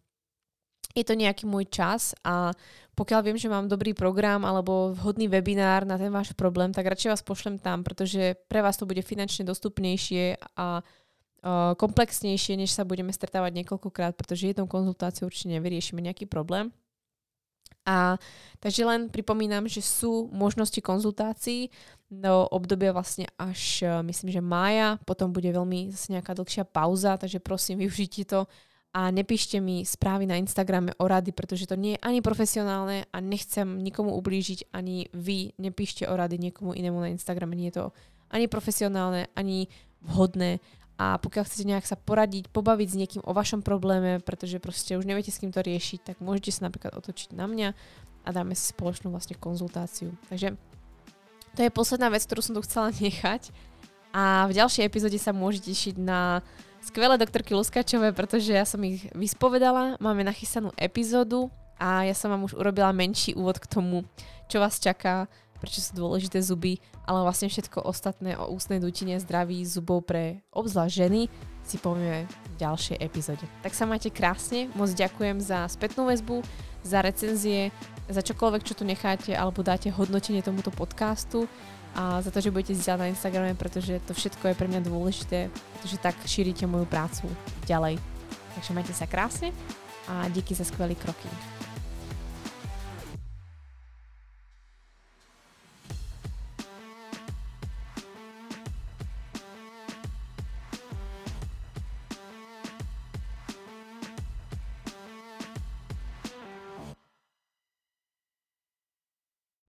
Je to nejaký môj čas a pokiaľ viem, že mám dobrý program alebo vhodný webinár na ten váš problém, tak radšej vás pošlem tam, pretože pre vás to bude finančne dostupnejšie a uh, komplexnejšie, než sa budeme stretávať niekoľkokrát, pretože jednou konzultáciou určite nevyriešime nejaký problém. A takže len pripomínam, že sú možnosti konzultácií do obdobia vlastne až uh, myslím, že mája, potom bude veľmi zase nejaká dlhšia pauza, takže prosím, využite to. A nepíšte mi správy na Instagrame o rady, pretože to nie je ani profesionálne a nechcem nikomu ublížiť, ani vy nepíšte o rady niekomu inému na Instagrame. Nie je to ani profesionálne, ani vhodné. A pokiaľ chcete nejak sa poradiť, pobaviť s niekým o vašom probléme, pretože proste už neviete, s kým to riešiť, tak môžete sa napríklad otočiť na mňa a dáme si spoločnú vlastne konzultáciu. Takže to je posledná vec, ktorú som tu chcela nechať. A v ďalšej epizóde sa môžete tešiť na skvelé doktorky Luskáčové, pretože ja som ich vyspovedala, máme nachystanú epizódu a ja som vám už urobila menší úvod k tomu, čo vás čaká, prečo sú dôležité zuby, ale vlastne všetko ostatné o ústnej dutine, zdraví zubov pre obzvlášť ženy si povieme v ďalšej epizóde. Tak sa majte krásne, moc ďakujem za spätnú väzbu, za recenzie, za čokoľvek, čo tu necháte alebo dáte hodnotenie tomuto podcastu. A za to, že budete zdieľať na Instagrame, pretože to všetko je pre mňa dôležité, pretože tak šírite moju prácu ďalej. Takže majte sa krásne a díky za skvelé kroky.